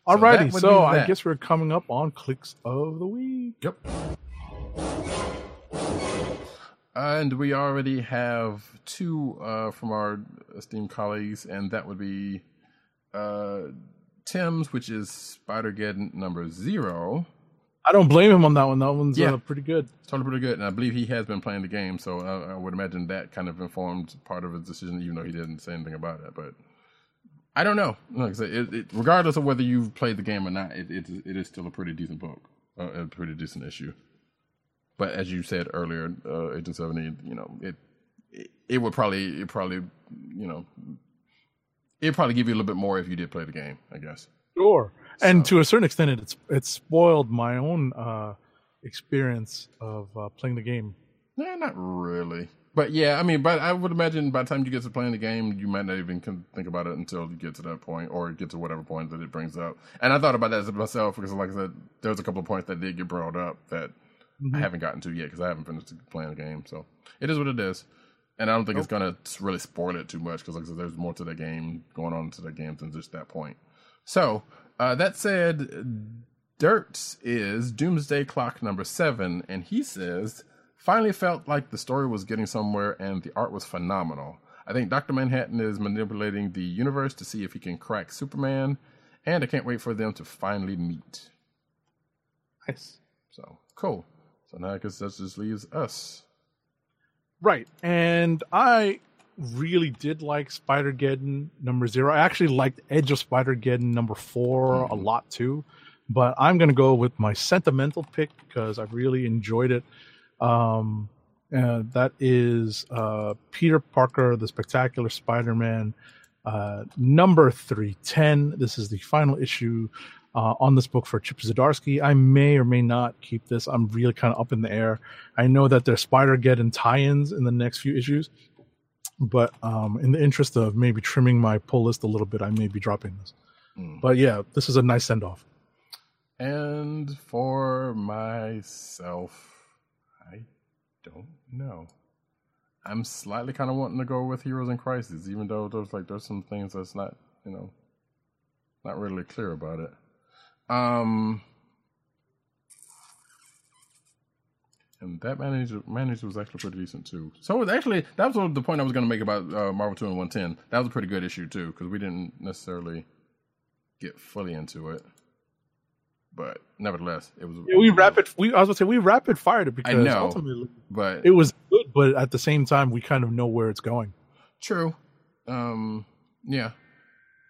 Alrighty, so I guess we're coming up on Clicks of the Week. Yep. And we already have two from our esteemed colleagues, and that would be Tim's, which is Spider-Geddon number 0. I don't blame him on that one. That one's pretty good. It's totally pretty good. And I believe he has been playing the game, so I would imagine that kind of informed part of his decision, even though he didn't say anything about it. But I don't know. Like I said, regardless of whether you've played the game or not, it is still a pretty decent book, a pretty decent issue. But as you said earlier, Agent_70, it would probably give you a little bit more if you did play the game, I guess. Sure. And to a certain extent, it spoiled my own experience of playing the game. Nah, not really. But yeah, I mean, but I would imagine by the time you get to playing the game, you might not even think about it until you get to that point, or get to whatever point that it brings up. And I thought about that myself, because like I said, there's a couple of points that did get brought up that I haven't gotten to yet, because I haven't finished playing the game. So it is what it is. And I don't think it's going to really spoil it too much, because like I said, there's more to the game going on to the game than just that point. So... that said, Dirt is Doomsday Clock number 7, and he says, finally felt like the story was getting somewhere and the art was phenomenal. I think Dr. Manhattan is manipulating the universe to see if he can crack Superman, and I can't wait for them to finally meet. Nice. So, cool. So now I guess that just leaves us. Right, and I... really did like Spider-Geddon number 0. I actually liked Edge of Spider-Geddon number 4 a lot too, but I'm going to go with my sentimental pick because I really enjoyed it. And that is Peter Parker, the Spectacular Spider-Man, number 310. This is the final issue on this book for Chip Zdarsky. I may or may not keep this. I'm really kind of up in the air. I know that there's Spider-Geddon tie-ins in the next few issues, but in the interest of maybe trimming my pull list a little bit, I may be dropping this. But yeah, this is a nice send-off. And for myself, I don't know. I'm slightly kind of wanting to go with Heroes in Crisis, even though there's some things that's not, not really clear about it. And that manager was actually pretty decent, too. So, that was the point I was going to make about Marvel 2 and 110. That was a pretty good issue, too, because we didn't necessarily get fully into it. But, nevertheless, it was... Yeah, we rapid-fired it, because I know, ultimately but, it was good, but at the same time, we kind of know where it's going. True. Yeah.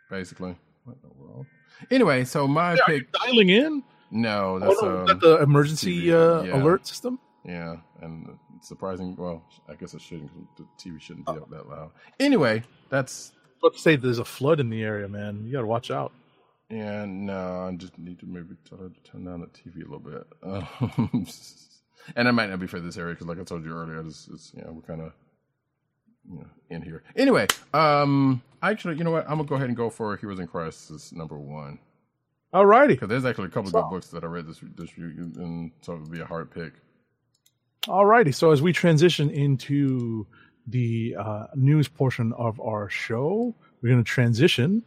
Basically. What in the world? Anyway, so my pick... Are you dialing in? No, that's not the emergency TV, alert system. Yeah, and it's surprising. Well, I guess it shouldn't. The TV shouldn't be up that loud. Anyway, that's. I was about to say there's a flood in the area, man. You got to watch out. Yeah, no, I just need to maybe turn down the TV a little bit. And it might not be for this area because, like I told you earlier, we're kind of in here. Anyway, actually, you know what? I'm gonna go ahead and go for Heroes in Crisis #1. All righty, because there's actually a couple of good books that I read this year, and so it would be a hard pick. All righty, so as we transition into the news portion of our show, we're going to transition.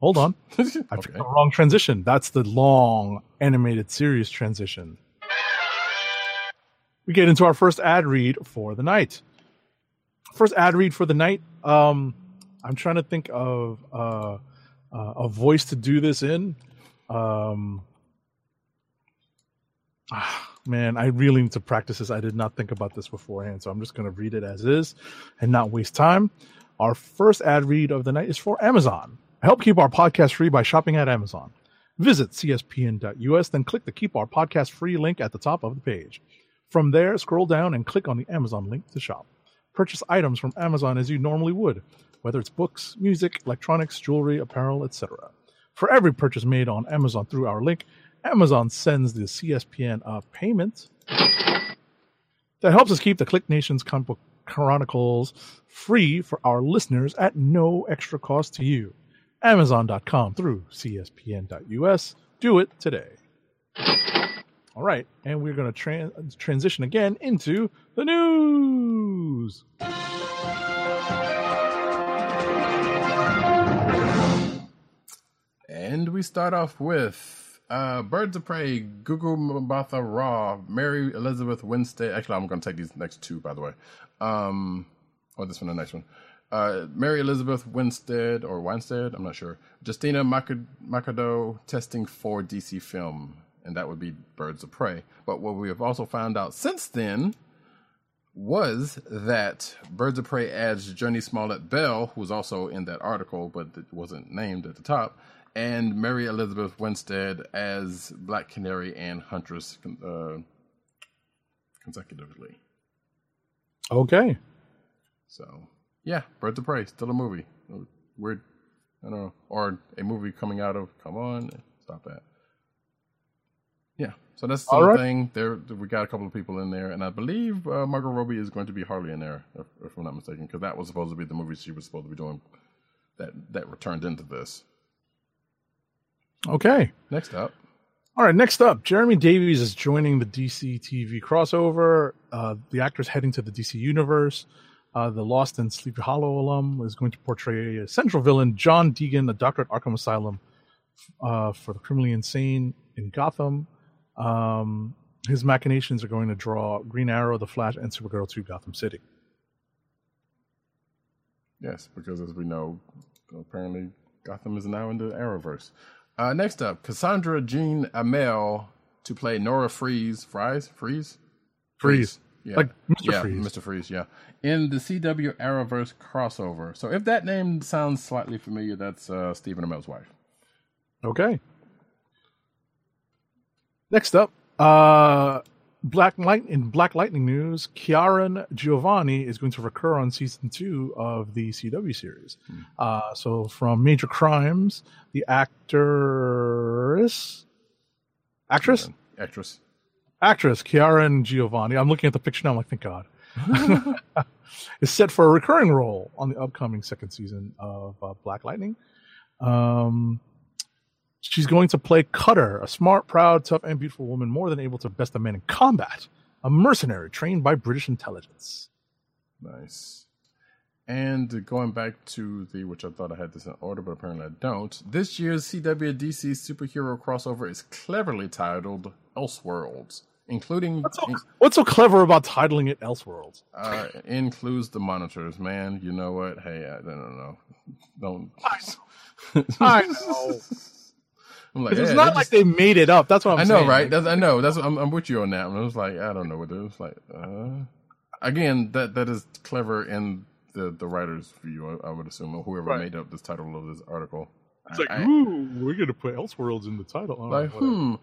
Hold on. I picked the wrong transition. That's the long animated series transition. We get into our first ad read for the night. I'm trying to think of a voice to do this in. Man, I really need to practice this. I did not think about this beforehand, so I'm just going to read it as is and not waste time. Our first ad read of the night is for Amazon. Help keep our podcast free by shopping at Amazon. Visit CSPN.us, then click the Keep Our Podcast Free link at the top of the page. From there, scroll down and click on the Amazon link to shop. Purchase items from Amazon as you normally would, whether it's books, music, electronics, jewelry, apparel, etc. For every purchase made on Amazon through our link, Amazon sends the CSPN a payment that helps us keep the KLIQ Nation's Comic Book Chronicles free for our listeners at no extra cost to you. Amazon.com through CSPN.us. Do it today. All right, and we're going to transition again into the news. And we start off with Birds of Prey, Gugu Mbatha Raw, Mary Elizabeth Winstead. Actually, I'm going to take these next two, by the way. This one and the next one. Mary Elizabeth Winstead, or Weinstead, I'm not sure. Justina Macedo testing for DC film, and that would be Birds of Prey. But what we have also found out since then was that Birds of Prey adds Journey Smollett-Bell, who was also in that article, but wasn't named at the top, and Mary Elizabeth Winstead as Black Canary and Huntress consecutively. Okay. So, yeah, Birds of Prey, still a movie. Weird, I don't know, or a movie coming out of, come on, stop that. Yeah, so that's something. There, we got a couple of people in there, and I believe Margot Robbie is going to be Harley in there, if I'm not mistaken, because that was supposed to be the movie she was supposed to be doing that returned into this. Okay. Next up. All right, next up, Jeremy Davies is joining the DC TV crossover. The actor's heading to the DC universe. The Lost and Sleepy Hollow alum is going to portray a central villain, John Deegan, a doctor at Arkham Asylum for the criminally insane in Gotham. His machinations are going to draw Green Arrow, The Flash, and Supergirl to Gotham City. Yes, because as we know, apparently Gotham is now in the Arrowverse. Next up, Cassandra Jean Amell to play Nora Freeze. Yeah. Like Mr. Freeze. Mr. Freeze, yeah. In the CW Arrowverse crossover. So if that name sounds slightly familiar, that's Stephen Amell's wife. Okay. Next up, Black Lightning news, Kieran Giovanni is going to recur on season 2 of the CW series. So from Major Crimes, the actress Kieran Giovanni. I'm looking at the picture now. I'm like, thank God. Is set for a recurring role on the upcoming second season of Black Lightning. She's going to play Cutter, a smart, proud, tough, and beautiful woman more than able to best a man in combat, a mercenary trained by British intelligence. Nice. And going back to which I thought I had this in order, but apparently I don't. This year's CW/DC superhero crossover is cleverly titled Elseworlds, including... What's so clever about titling it Elseworlds? It includes the monitors, man. You know what? Hey, I don't know. I know. I'm like, it's not like they made it up. That's what I'm saying. I know, right? I know. That's what I'm with you on that. I was like, I don't know what it was like. Again, that is clever in the writer's view, I would assume, or whoever made up this title of this article. It's like, ooh, we're going to put Elseworlds in the title.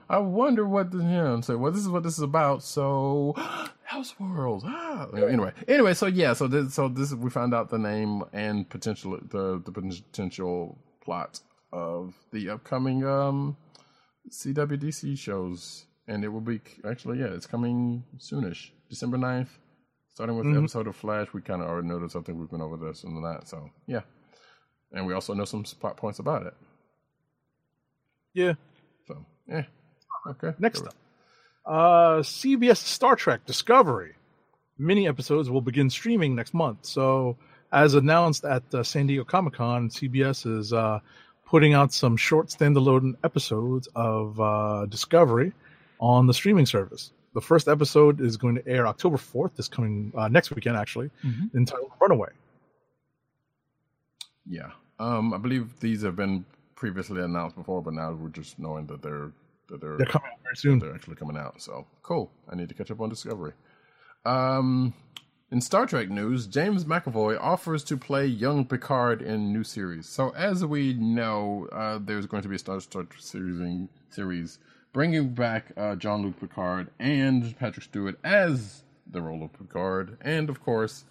I wonder what the, well, this is what this is about. So, Elseworlds. Anyway, so this is, we found out the name and potential, the potential plot of the upcoming CWDC shows. And it will be, actually, it's coming soonish. December 9th, starting with the episode of Flash. We kind of already noticed, I think we've been over this and that. So, yeah. And we also know some plot points about it. Yeah. So, yeah. Okay. Next up. CBS Star Trek Discovery. Many episodes will begin streaming next month. So, as announced at San Diego Comic-Con, CBS is putting out some short standalone episodes of Discovery on the streaming service. The first episode is going to air October 4th, this coming next weekend, actually, entitled Runaway. Yeah. I believe these have been previously announced before, but now we're just knowing that they're coming out very soon. They're actually coming out. So cool. I need to catch up on Discovery. In Star Trek news, James McAvoy offers to play young Picard in new series. So as we know, there's going to be a Star Trek series bringing back Jean-Luc Picard and Patrick Stewart as the role of Picard, and of course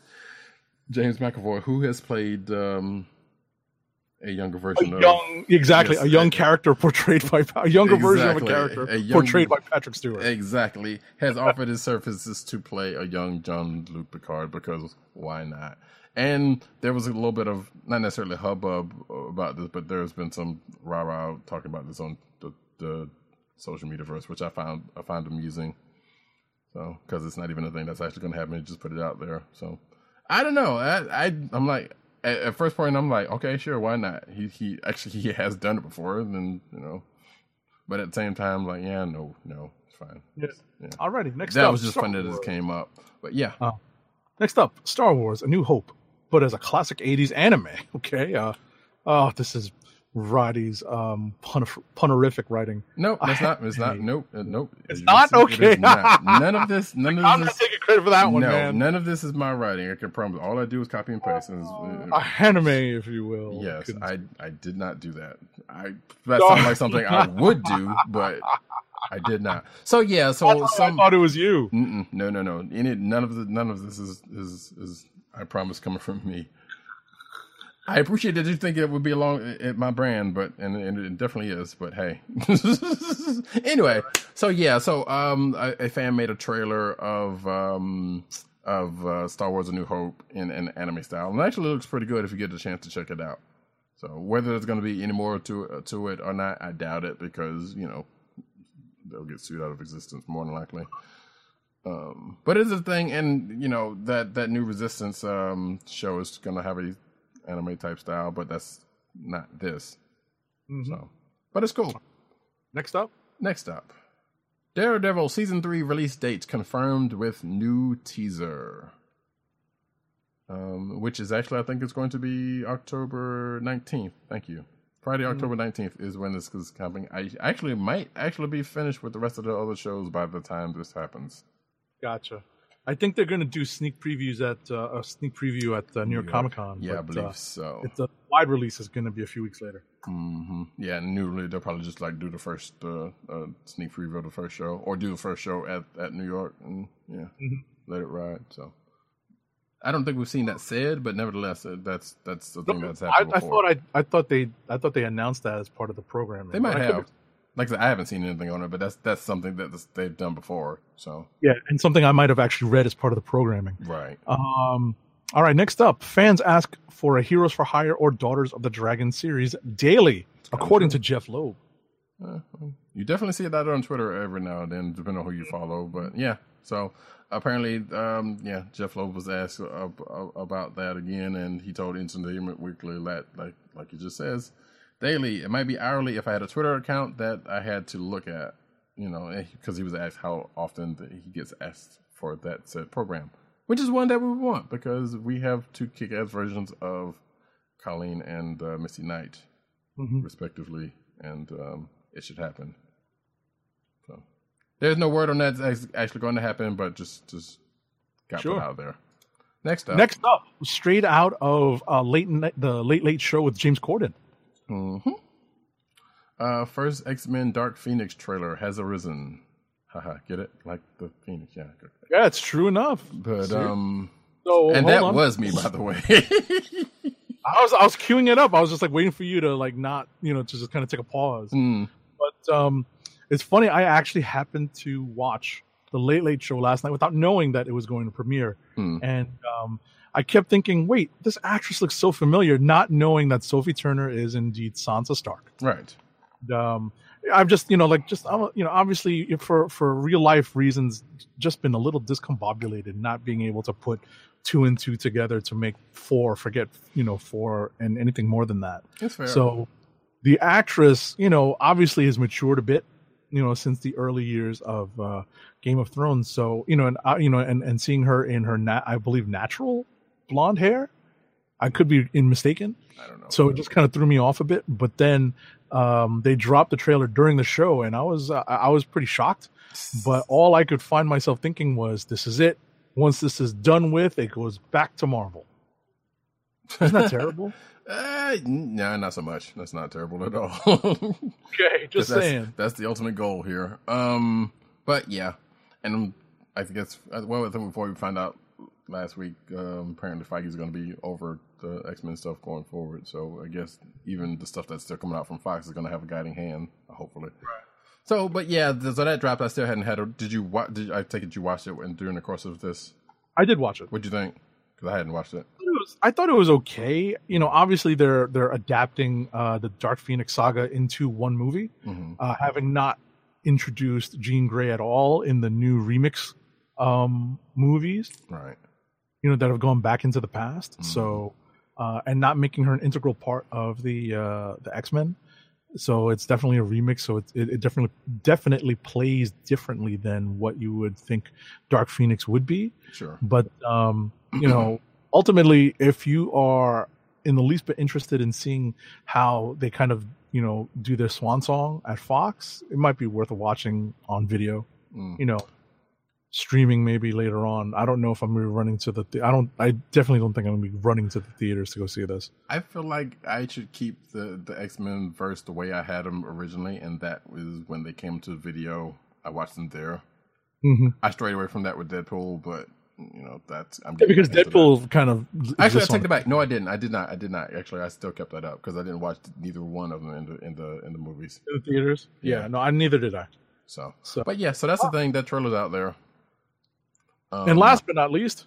James McAvoy, who has played a younger version of a character portrayed by Patrick Stewart. Exactly. Has offered his services to play a young Jean-Luc Picard, because why not? And there was a little bit of, not necessarily hubbub about this, but there's been some rah-rah talking about this on the social mediaverse, which I found amusing. So, because it's not even a thing that's actually going to happen. You just put it out there. So, I don't know. I'm like, at first point, I'm like, okay, sure, why not? He has done it before, and then, but at the same time, like, yeah, no, it's fine. Yes. Yeah. Alrighty, next up. That was just Star fun Wars. That this came up. But yeah. Next up, Star Wars: A New Hope, but as a classic 80s anime. Okay. This is Roddy's punerific writing. No, that's not. It's not. Nope. It's not? Okay. None of this. I'm not taking credit for that one, man. None of this is my writing. I can promise. All I do is copy and paste. Anime, if you will. Yes, I did not do that. That sounds like something I would do, but I did not. So, yeah. I thought it was you. No. None of this is, I promise, coming from me. I appreciate that you think it would be along at my brand, but it definitely is. But hey, anyway, so yeah, so a fan made a trailer of Star Wars: A New Hope in an anime style, and it actually looks pretty good if you get a chance to check it out. So whether there's going to be any more to it or not, I doubt it, because they'll get sued out of existence more than likely. But it's a thing, and that new Resistance show is going to have a anime type style, but that's not this. So, but it's cool. Next up, Daredevil season 3 release dates confirmed with new teaser, which is actually, I think it's going to be October 19th. Thank you. Friday, October 19th is when this is coming. I actually might be finished with the rest of the other shows by the time this happens. Gotcha. I think they're going to do a sneak preview at New York Comic Con. Yeah, I believe so. The wide release is going to be a few weeks later. Yeah, and they'll probably just like do the first sneak preview of the first show, or do the first show at New York, and let it ride. So I don't think we've seen that said, but nevertheless, that's the thing that's happened before. I thought they announced that as part of the programming. They might have. Like I said, I haven't seen anything on it, but that's something that they've done before. So yeah, and something I might have actually read as part of the programming. Right. All right. Next up, fans ask for a Heroes for Hire or Daughters of the Dragon series daily, according to Jeff Loeb. You definitely see that on Twitter every now and then, depending on who you follow. But yeah, so apparently, Jeff Loeb was asked about that again, and he told Entertainment Weekly that, like he just says, daily, it might be hourly if I had a Twitter account that I had to look at, because he was asked how often he gets asked for that said program, which is one that we want, because we have two kick-ass versions of Colleen and Missy Knight, respectively, and it should happen. So there's no word on that it's actually going to happen, but just got put out there. Next up, straight out of the Late Late Show with James Corden. First X-Men Dark Phoenix trailer has arisen. Haha, get it? Like the Phoenix, yeah. Yeah, it's true enough. But so, and that on. Was me, by the way. I was queuing it up. I was just like waiting for you to like not, you know, to just kind of take a pause. Mm. But it's funny. I actually happened to watch the Late Late Show last night without knowing that it was going to premiere, and I kept thinking, "Wait, this actress looks so familiar," not knowing that Sophie Turner is indeed Sansa Stark. Right. And, I've just, you know, like just, you know, obviously for real life reasons, just been a little discombobulated, not being able to put 2 and 2 together to make 4, forget, you know, 4 and anything more than that. That's fair. So the actress, you know, obviously has matured a bit, you know, since the early years of Game of Thrones. So, you know, and and seeing her in her, I believe, natural blonde hair. I could be mistaken. I don't know. So it just kind of threw me off a bit. But then they dropped the trailer during the show, and I was pretty shocked. But all I could find myself thinking was, "This is it. Once this is done with, it goes back to Marvel." Isn't that terrible? No, not so much. That's not terrible at all. Okay, just saying. That's the ultimate goal here. But yeah, and I guess one other thing before we find out. Last week, apparently Feige's going to be over the X-Men stuff going forward. So I guess even the stuff that's still coming out from Fox is going to have a guiding hand, hopefully. Right. So, but yeah, so that dropped. I still hadn't had it. I take it you watched it during the course of this? I did watch it. What'd you think? Because I hadn't watched it. I thought it was okay. You know, obviously they're adapting the Dark Phoenix saga into one movie, having not introduced Jean Grey at all in the new remix movies. Right. You know, that have gone back into the past. So, and not making her an integral part of the X-Men. So it's definitely a remix. So it definitely plays differently than what you would think Dark Phoenix would be. Sure. But, you know, ultimately, if you are in the least bit interested in seeing how they kind of, you know, do their swan song at Fox, it might be worth watching on video, you know. Streaming maybe later on. I don't know if I'm going to be running to the. I definitely don't think I'm going to be running to the theaters to go see this. I feel like I should keep the X-Men verse the way I had them originally, and that was when they came to video. I watched them there. Mm-hmm. I strayed away from that with Deadpool, but you know that's because Deadpool kind of. Actually, I take it back. No, I didn't. I did not. Actually, I still kept that up because I didn't watch neither one of them in the movies in the theaters. Yeah. No, I neither did I. So but yeah, so that's the thing. That trailer's out there. And last but not least,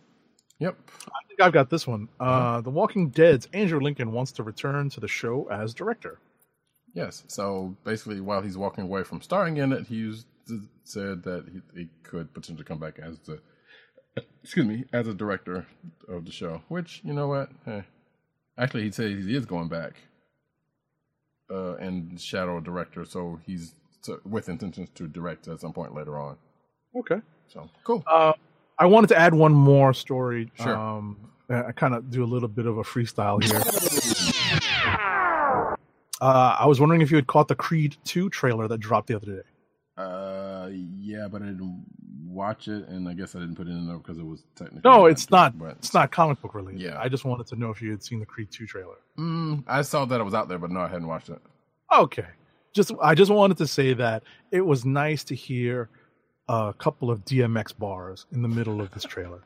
yep, I think I've got this one. The Walking Dead's Andrew Lincoln wants to return to the show as director. Yes, so basically while he's walking away from starring in it, he said that he could potentially come back as a director of the show, which, you know what? Actually, he said he is going back and shadow director, so he's with intentions to direct at some point later on. Okay. So cool. I wanted to add one more story. Sure. I kind of do a little bit of a freestyle here. I was wondering if you had caught the Creed 2 trailer that dropped the other day. Yeah, but I didn't watch it, and I guess I didn't put it in there because it was technically. No, it's not. It's not comic book related. Yeah. I just wanted to know if you had seen the Creed 2 trailer. I saw that it was out there, but no, I hadn't watched it. Okay. I just wanted to say that it was nice to hear a couple of DMX bars in the middle of this trailer.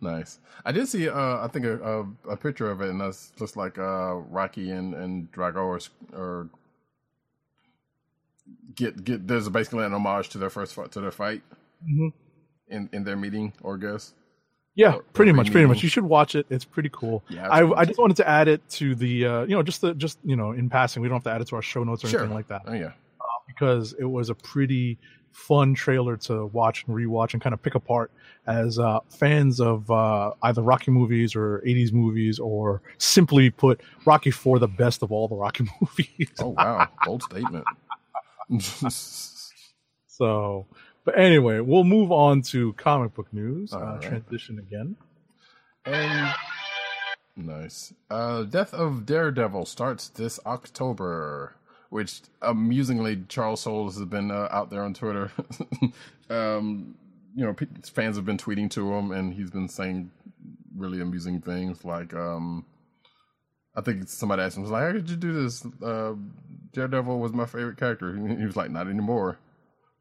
Nice. I did see, I think, a picture of it, and that's just like Rocky and Drago or get. There's basically an homage to their fight in their meeting or guess. Yeah, pretty much. You should watch it. It's pretty cool. Yeah, I just wanted to add it to the in passing. We don't have to add it to our show notes or anything like that. Oh yeah, because it was a pretty fun trailer to watch and rewatch and kind of pick apart as fans of either Rocky movies or 80s movies, or simply put, Rocky 4, the best of all the Rocky movies. Oh, wow. Bold statement. So, but anyway, we'll move on to comic book news. Right. Transition again. And nice. Death of Daredevil starts this October. Which, amusingly, Charles Soules has been out there on Twitter. You know, fans have been tweeting to him, and he's been saying really amusing things like I think somebody asked him, was like, how did you do this? Daredevil was my favorite character. He was like, not anymore.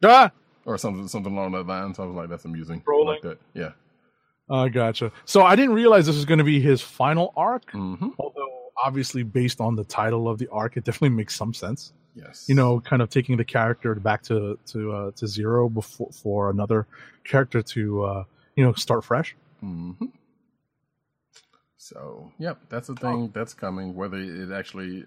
Ah! Or something along that line. So I was like, that's amusing. Rolling. Like that. Yeah. Gotcha. So I didn't realize this was going to be his final arc. Mm-hmm. Although, obviously, based on the title of the arc, it definitely makes some sense. Yes. You know, kind of taking the character back to zero before for another character to, you know, start fresh. Mm-hmm. So, yep, that's the thing that's coming. Whether it actually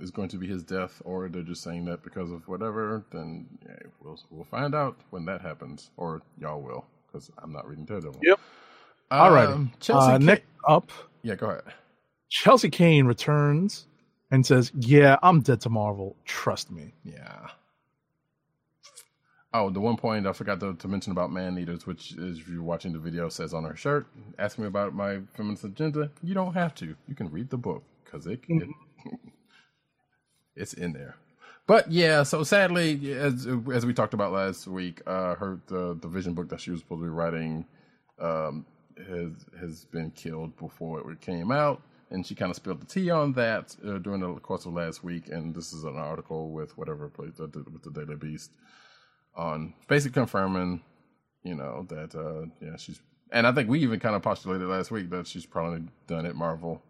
is going to be his death or they're just saying that because of whatever, then yeah, we'll find out when that happens. Or y'all will, because I'm not reading Daredevil. Yep. All right. Next up. Yeah, go ahead. Chelsea Kane returns and says, yeah, I'm dead to Marvel. Trust me. Yeah. Oh, the one point I forgot to mention about Man-Eaters, which is if you're watching the video, says on her shirt, ask me about my feminist agenda. You don't have to. You can read the book because it's in there. But yeah, so sadly, as we talked about last week, the Vision book that she was supposed to be writing has been killed before it came out. And she kind of spilled the tea on that during the course of last week. And this is an article with whatever place with the Daily Beast on basically confirming, you know, that yeah, she's, and I think we even kind of postulated last week that she's probably done at Marvel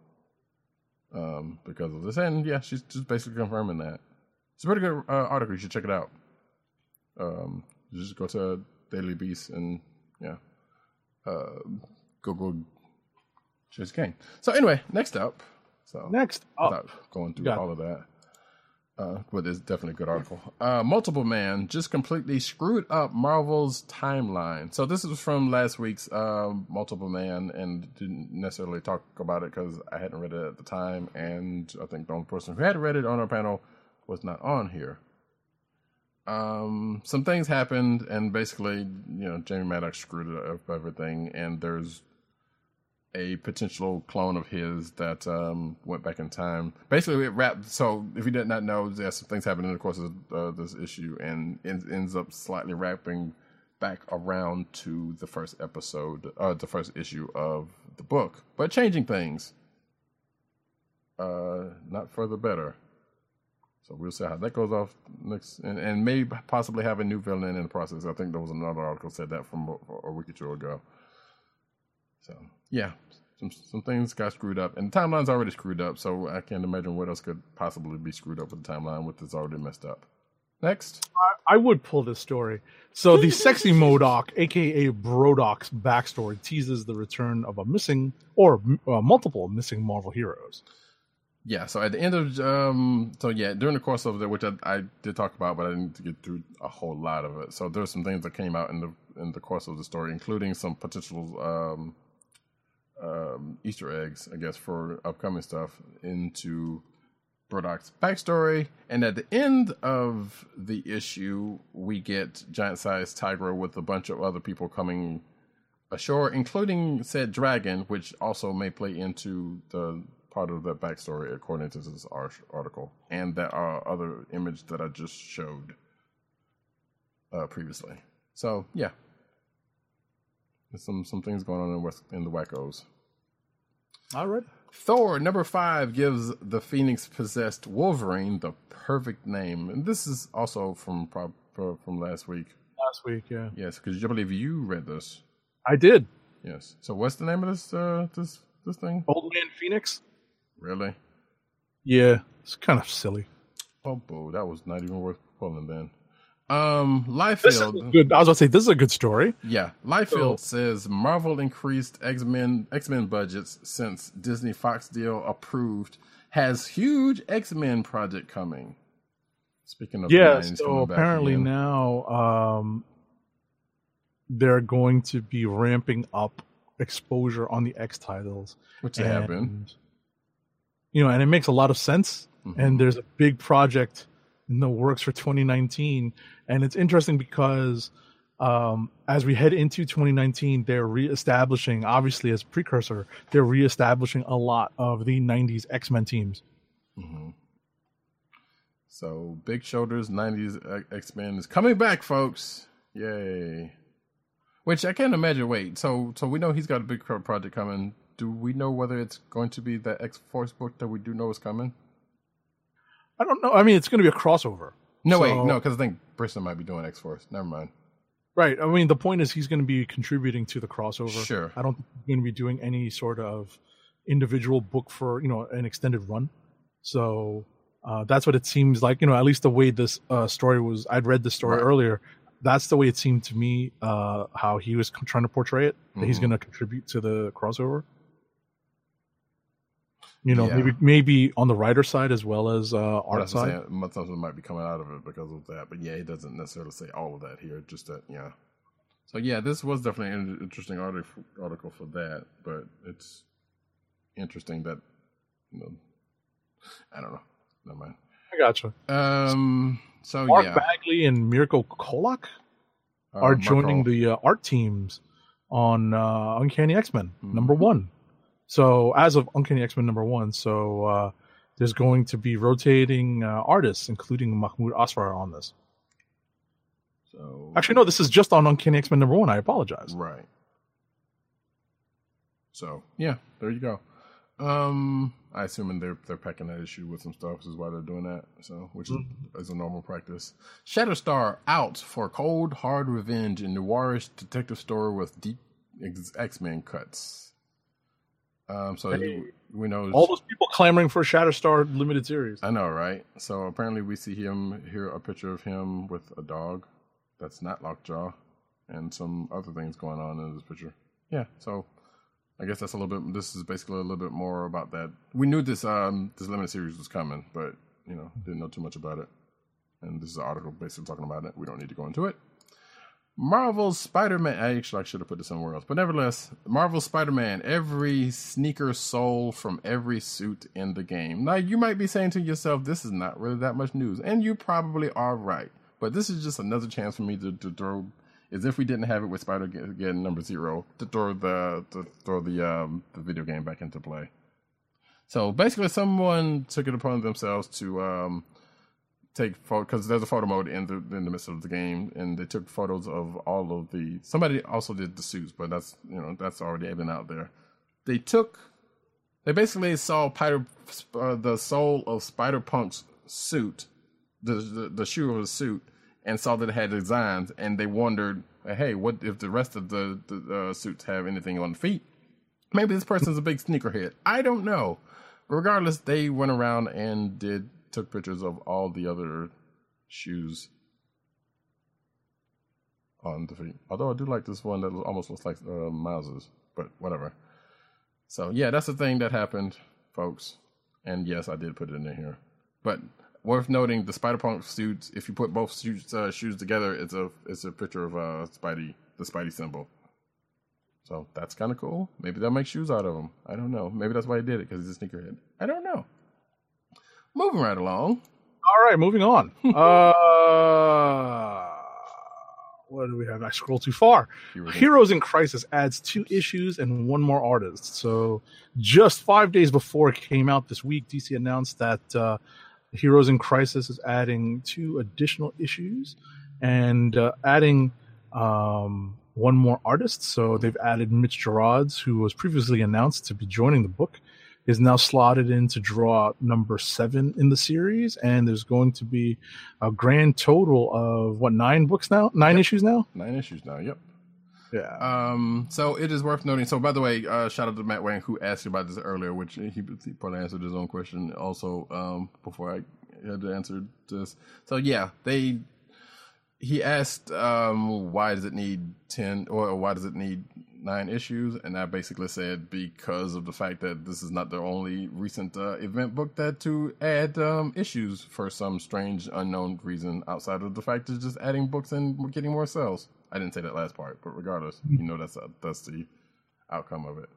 because of this. And yeah, she's just basically confirming that. It's a pretty good article. You should check it out. Just go to Daily Beast and yeah, Google. Just game. So anyway, next up, without going through all of that, but it's definitely a good article. Multiple Man just completely screwed up Marvel's timeline. So this is from last week's Multiple Man, and didn't necessarily talk about it because I hadn't read it at the time, and I think the only person who had read it on our panel was not on here. Some things happened, and basically, you know, Jamie Maddox screwed up everything, and there's a potential clone of his that went back in time. Basically, it wrapped. So, if you did not know, there's some things happening in the course of this issue, and ends up slightly wrapping back around to the first episode, the first issue of the book, but changing things. Not for the better. So we'll see how that goes off next, and may possibly have a new villain in the process. I think there was another article said that from a week or two ago. So yeah, some things got screwed up, and the timeline's already screwed up. So I can't imagine what else could possibly be screwed up with the timeline, which is already messed up. Next, I would pull this story. So the sexy Modoc, aka Brodoc's backstory, teases the return of a missing or multiple missing Marvel heroes. Yeah. So at the end of during the course of which I did talk about, but I didn't get through a whole lot of it. So there's some things that came out in the course of the story, including some potential Easter eggs, I guess, for upcoming stuff into Brodoc's backstory. And at the end of the issue, we get giant-sized Tigra with a bunch of other people coming ashore, including said dragon, which also may play into the part of the backstory, according to this article. And that other image that I just showed previously. So, yeah. There's some things going on in the wackos. All right. Thor, number 5, gives the Phoenix-possessed Wolverine the perfect name. And this is also from last week. Last week, yeah. Yes, because I believe you read this. I did. Yes. So what's the name of this thing? Old Man Phoenix. Really? Yeah. It's kind of silly. Oh, boy. That was not even worth pulling then. Liefeld. Good, I was about to say, this is a good story. Yeah. Liefeld says Marvel increased X-Men budgets since Disney Fox deal approved, has huge X-Men project coming. Speaking of, yeah, so apparently now they're going to be ramping up exposure on the X titles. Which they have been. You know, and it makes a lot of sense. Mm-hmm. And there's a big project in the works for 2019, and it's interesting because as we head into 2019, they're reestablishing, obviously as precursor, they're reestablishing a lot of the 90s X-Men teams. Mm-hmm. So big shoulders, 90s X-Men is coming back, folks. Yay. Which I can't imagine. Wait, so we know he's got a big project coming. do we know whether it's going to be the X-Force book that we do know is coming? I don't know. I mean, it's going to be a crossover. No, because I think Brisson might be doing X-Force. Never mind. Right. I mean, the point is he's going to be contributing to the crossover. Sure. I don't think he's going to be doing any sort of individual book for, an extended run. So that's what it seems like, at least the way this story was. I'd read the story earlier. That's the way it seemed to me, how he was trying to portray it, that he's going to contribute to the crossover. Maybe on the writer side as well as art side. Something might be coming out of it because of that. But yeah, he doesn't necessarily say all of that here. Just that, yeah. So yeah, this was definitely an interesting article for that. But it's interesting that, I don't know. Never mind. I gotcha. So Mark Bagley and Mirko Kolak are joining the art teams on Uncanny X-Men #1. So as of Uncanny X-Men #1, so there's going to be rotating artists, including Mahmoud Asrar, on this. So actually, no, this is just on Uncanny X-Men #1. I apologize. Right. So yeah, there you go. I assume they're packing that issue with some stuff, which is why they're doing that. So, which is a normal practice. Shatterstar out for cold, hard revenge in noirish detective story with deep X-Men cuts. So we know all those people clamoring for a Shatterstar limited series. I know, right? So apparently we see a picture of him with a dog that's not Lockjaw, and some other things going on in this picture. Yeah. So I guess that's a little bit. This is basically a little bit more about that. We knew this this limited series was coming, but didn't know too much about it. And this is an article basically talking about it. We don't need to go into it. Marvel's Spider-Man... I should have put this somewhere else. But nevertheless, Marvel's Spider-Man. Every sneaker sold from every suit in the game. Now, you might be saying to yourself, this is not really that much news. And you probably are right. But this is just another chance for me to throw... As if we didn't have it with Spider-Geddon #0, to throw the video game back into play. So, basically, someone took it upon themselves to... take photo, because there's a photo mode in the midst of the game, and they took photos of all of the. Somebody also did the suits, but that's that's already been out there. They basically saw the sole of Spider-Punk's suit, the shoe of his suit, and saw that it had designs, and they wondered, hey, what if the rest of the suits have anything on the feet? Maybe this person's a big sneakerhead. I don't know. Regardless, they went around and took pictures of all the other shoes on the feet. Although I do like this one that almost looks like Miles's, but whatever. So yeah, that's the thing that happened, folks. And yes, I did put it in here. But worth noting, the Spider-Punk suits, if you put both shoes together, it's a picture of Spidey, the Spidey symbol. So that's kind of cool. Maybe they'll make shoes out of them. I don't know. Maybe that's why he did it, because he's a sneakerhead. I don't know. Moving right along. All right, moving on. What do we have? I scrolled too far. Heroes in Crisis adds 2 issues and 1 more artist. So just 5 days before it came out this week, DC announced that Heroes in Crisis is adding 2 additional issues and adding 1 more artist. So they've added Mitch Gerards, who was previously announced to be joining the book. Is now slotted in to draw #7 in the series, and there's going to be a grand total of 9 books now? 9 issues now? 9 issues now, yep. Yeah. So it is worth noting. So by the way, shout out to Matt Wang, who asked about this earlier, which he probably answered his own question also before I had to answer this. So yeah, he asked why does it need 10 or why does it need 9 issues, and I basically said because of the fact that this is not the only recent event book that to add issues for some strange unknown reason outside of the fact it's just adding books and getting more sales. I didn't say that last part, but regardless, that's the outcome of it.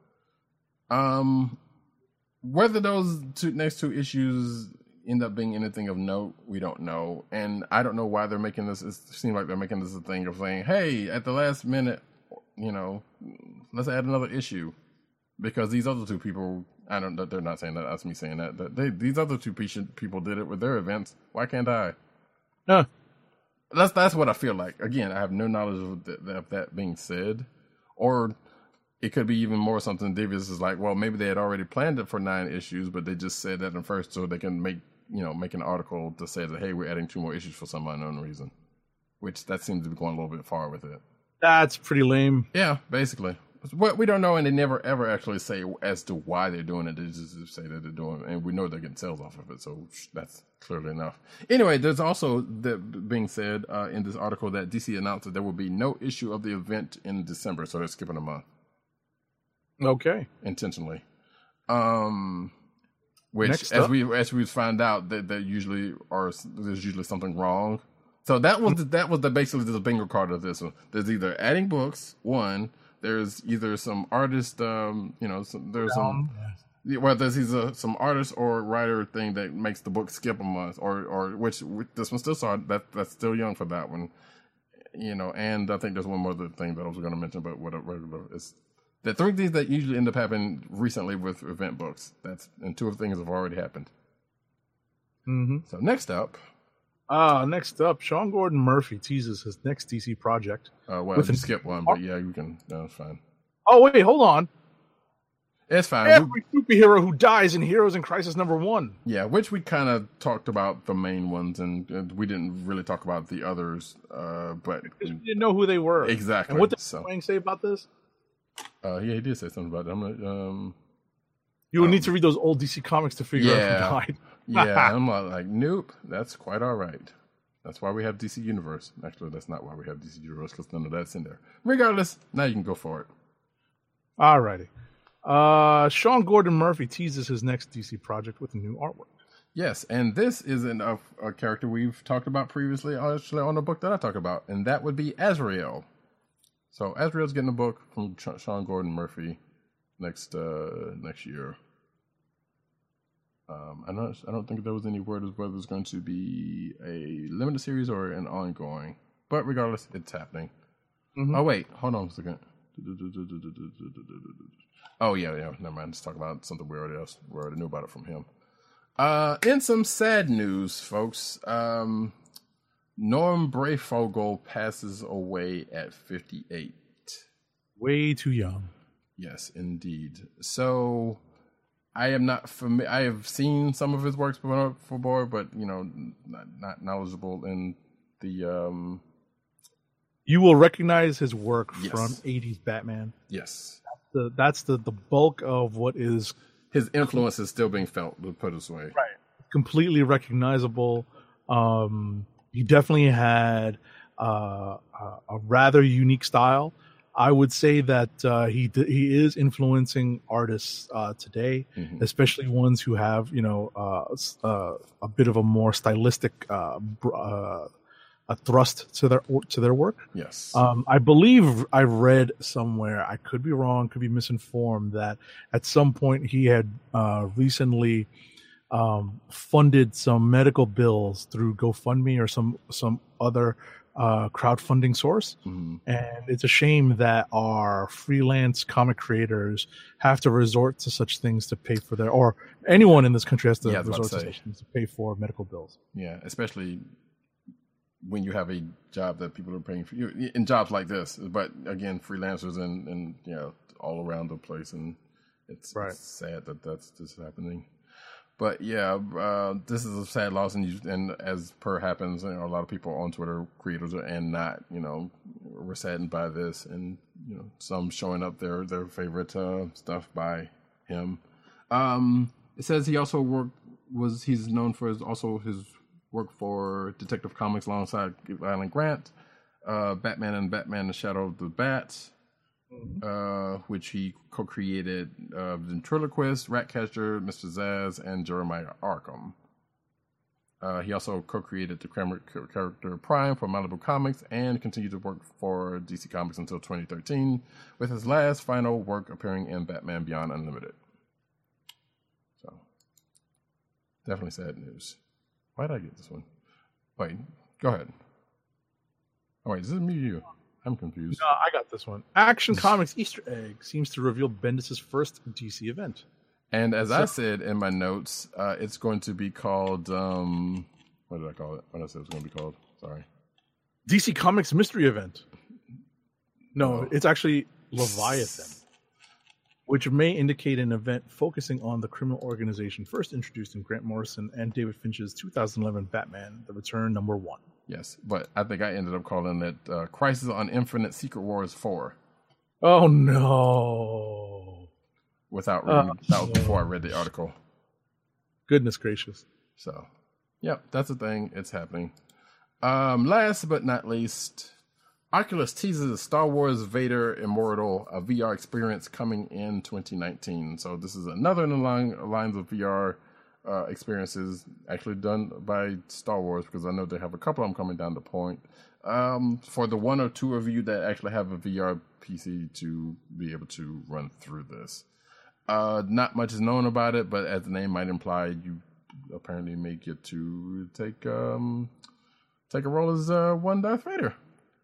Whether those next two issues end up being anything of note, we don't know, and I don't know why they're making this. It seems like they're making this a thing of saying, hey, at the last minute, let's add another issue, because these other 2 people, they're not saying that, that's me saying that these other 2 people did it with their events. Why can't I? No. That's what I feel like. Again, I have no knowledge of that being said, or it could be even more something. Davis is like, well, maybe they had already planned it for 9 issues, but they just said that in first so they can make an article to say that, hey, we're adding 2 more issues for some unknown reason, which that seems to be going a little bit far with it. That's pretty lame. Yeah, basically. We don't know, and they never ever actually say as to why they're doing it. They just say that they're doing it, and we know they're getting sales off of it, so that's clearly enough. Anyway, there's also that being said in this article that DC announced that there will be no issue of the event in December, so they're skipping a month. Okay. Intentionally. Which, as we find out, there's usually something wrong. So that was basically the bingo card of this one. There's either adding books, one. There's either some artist, some artist or writer thing that makes the book skip a month, or which this one still saw that's still young for that one, And I think there's one more other thing that I was going to mention, but whatever is. The 3 things that usually end up happening recently with event books. And 2 of the things have already happened. Mm-hmm. So next up. Sean Gordon Murphy teases his next DC project. Skip one, but yeah, you can. That's fine. Oh, wait, hold on. It's fine. Every superhero who dies in Heroes in Crisis #1. Yeah, which we kind of talked about the main ones, and we didn't really talk about the others, but... Because we didn't know who they were. Exactly. And what did Wang say about this? Yeah, he did say something about that. You will need to read those old DC comics to figure out who died. Yeah, I'm like, nope, that's quite all right. That's why we have DC Universe. Actually, that's not why we have DC Universe, because none of that's in there. Regardless, now you can go for it. All righty. Sean Gordon Murphy teases his next DC project with new artwork. Yes, and this is a character we've talked about previously, actually on a book that I talked about, and that would be Azrael. So Azrael's getting a book from Sean Gordon Murphy next year. I don't think there was any word as whether it's going to be a limited series or an ongoing. But regardless, it's happening. Mm-hmm. Oh wait, hold on a second. Oh yeah. Never mind. Let's talk about something we already knew about it from him. In some sad news, folks. Norm Breyfogle passes away at 58. Way too young. Yes, indeed. So I am not familiar. I have seen some of his works before, but not knowledgeable in the. You will recognize his work from 80s Batman. Yes, that's the bulk of what is his influence is still being felt. To put it this way, right? Completely recognizable. He definitely had a rather unique style. I would say that he is influencing artists today, mm-hmm. especially ones who have a bit of a more stylistic a thrust to their work. Yes, I believe I read somewhere. I could be wrong, could be misinformed, that at some point he had recently funded some medical bills through GoFundMe or some other crowdfunding source, mm-hmm. and it's a shame that our freelance comic creators have to resort to such things to pay for or anyone in this country has to resort to such things to pay for medical bills. Yeah, especially when you have a job that people are paying for you in jobs like this. But again, freelancers and all around the place, and it's sad that that's just happening. But yeah, this is a sad loss, and as per happens, a lot of people on Twitter, creators and not, were saddened by this, and some showing up their favorite stuff by him. It says he also he's known for his work for Detective Comics alongside Alan Grant, Batman and Batman: The Shadow of the Bat, which he co-created Ventriloquist, Ratcatcher, Mr. Zsasz, and Jeremiah Arkham. He also co-created the character Prime for Malibu Comics and continued to work for DC Comics until 2013, with his last final work appearing in Batman Beyond Unlimited. So, definitely sad news. Why did I get this one? Wait, go ahead. Oh, wait, is this me or you? I'm confused. No, I got this one. Action Comics Easter egg seems to reveal Bendis' first DC event. And as I said in my notes, it's going to be called... what did I call it? What did I say it was going to be called? Sorry. DC Comics Mystery Event. No, it's actually Leviathan. which may indicate an event focusing on the criminal organization first introduced in Grant Morrison and David Finch's 2011 Batman, The Return #1. Yes, but I think I ended up calling it Crisis on Infinite Secret Wars 4. Oh, no. Without reading. That was before I read the article. Goodness gracious. So, yeah, that's the thing. It's happening. Last but not least, Oculus teases Star Wars Vader Immortal, a VR experience coming in 2019. So this is another in the lines of VR experiences actually done by Star Wars, because I know they have a couple of them coming down the point. For the one or two of you that actually have a VR PC to be able to run through this. Not much is known about it, but as the name might imply, you apparently may get to take a role as one Darth Vader.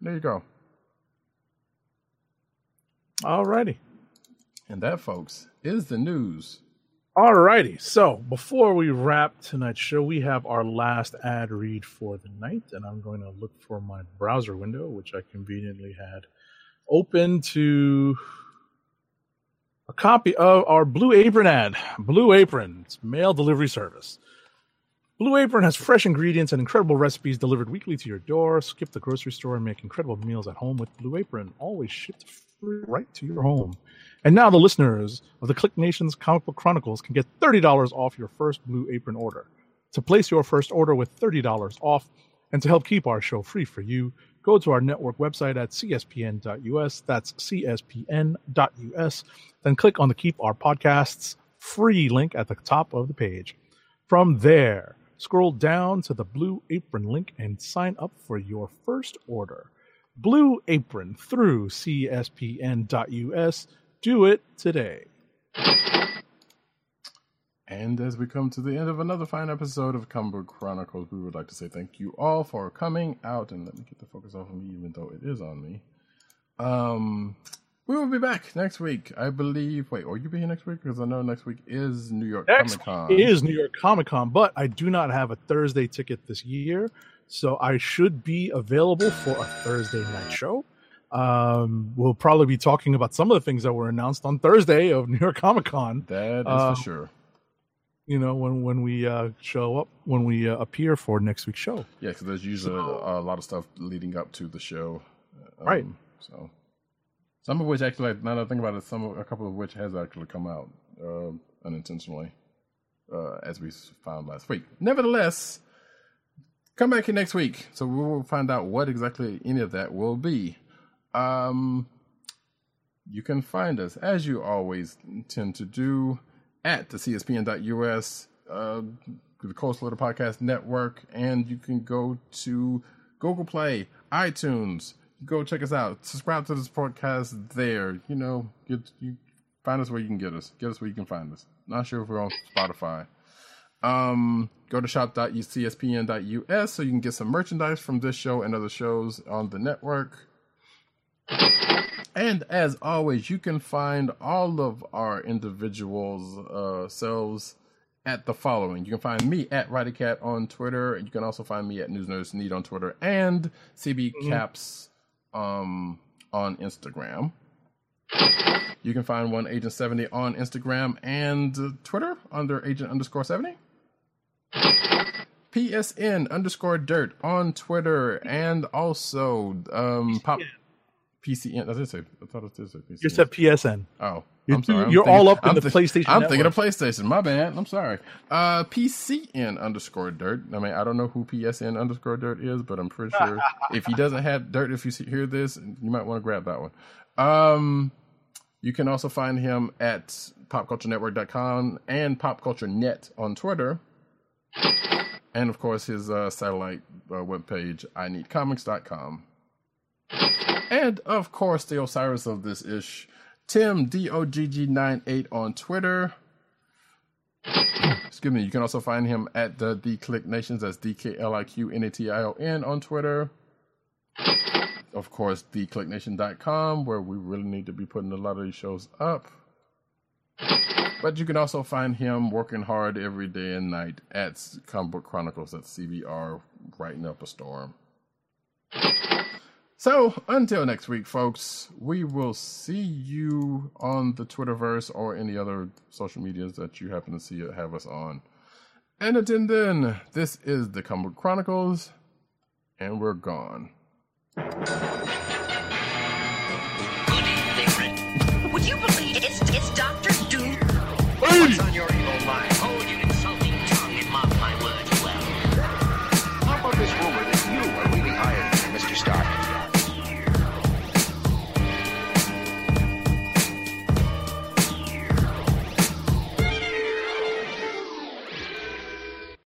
There you go. Alrighty. And that, folks, is the news. Alrighty. So before we wrap tonight's show, we have our last ad read for the night, and I'm going to look for my browser window, which I conveniently had open to a copy of our Blue Apron ad. Blue Apron, it's mail delivery service. Blue Apron has fresh ingredients and incredible recipes delivered weekly to your door. Skip the grocery store and make incredible meals at home with Blue Apron. Always shipped free right to your home. And now the listeners of the KLIQ Nation's Comic Book Chronicles can get $30 off your first Blue Apron order. To place your first order with $30 off and to help keep our show free for you, go to our network website at cspn.us. That's cspn.us. Then click on the Keep Our Podcasts Free link at the top of the page. From there, scroll down to the Blue Apron link and sign up for your first order. Blue Apron through CSPN.us. Do it today. And as we come to the end of another fine episode of Comic Book Chronicles, we would like to say thank you all for coming out. And let me get the focus off of me, even though it is on me. We will be back next week, I believe. Wait, will you be here next week? Because I know next week is New York Comic Con. It is New York Comic Con, but I do not have a Thursday ticket this year, so I should be available for a Thursday night show. We'll probably be talking about some of the things that were announced on Thursday of New York Comic Con. That is for sure. You know, when we show up, when we appear for next week's show. Yeah, because there's usually a lot of stuff leading up to the show. Right. So. Some of which actually, now that I think about it, a couple of which has actually come out unintentionally, as we found last week. Nevertheless, come back here next week, so we will find out what exactly any of that will be. You can find us, as you always tend to do, at the CSPN.us, the Coastal Podcast Network, and you can go to Google Play, iTunes. Go check us out. Subscribe to this podcast there. You know, you find us where you can get us. Get us where you can find us. Not sure if we're on Spotify. Go to shop.cspn.us so you can get some merchandise from this show and other shows on the network. And as always, you can find all of our individuals selves at the following. You can find me at Rodycat on Twitter. You can also find me at News Nerds Need on Twitter and CB Caps. On Instagram. You can find one Agent_70 on Instagram and Twitter under Agent_70. PCN_dirt on Twitter and also Pop PCN. I thought it was PCN. You said PSN. Oh, I'm sorry. I'm thinking of PlayStation. My bad. I'm sorry. PCN_dirt. I mean, I don't know who PSN_dirt is, but I'm pretty sure if he doesn't have dirt, if you hear this, you might want to grab that one. You can also find him at popculturenetwork.com and popculturenet on Twitter. And of course, his satellite webpage, ineedcomics.com. And of course, the Osiris of this ish. Tim_Dad98 on Twitter. Excuse me. You can also find him at the KLIQ Nations. That's DKLIQNATION on Twitter. Of course, thekliqnation.com, where we really need to be putting a lot of these shows up. But you can also find him working hard every day and night at Comic Book Chronicles at CBR, writing up a storm. So until next week, folks, we will see you on the Twitterverse or any other social medias that you happen to see it have us on. And until then, this is the Comic Chronicles, and we're gone. Good evening. Would you believe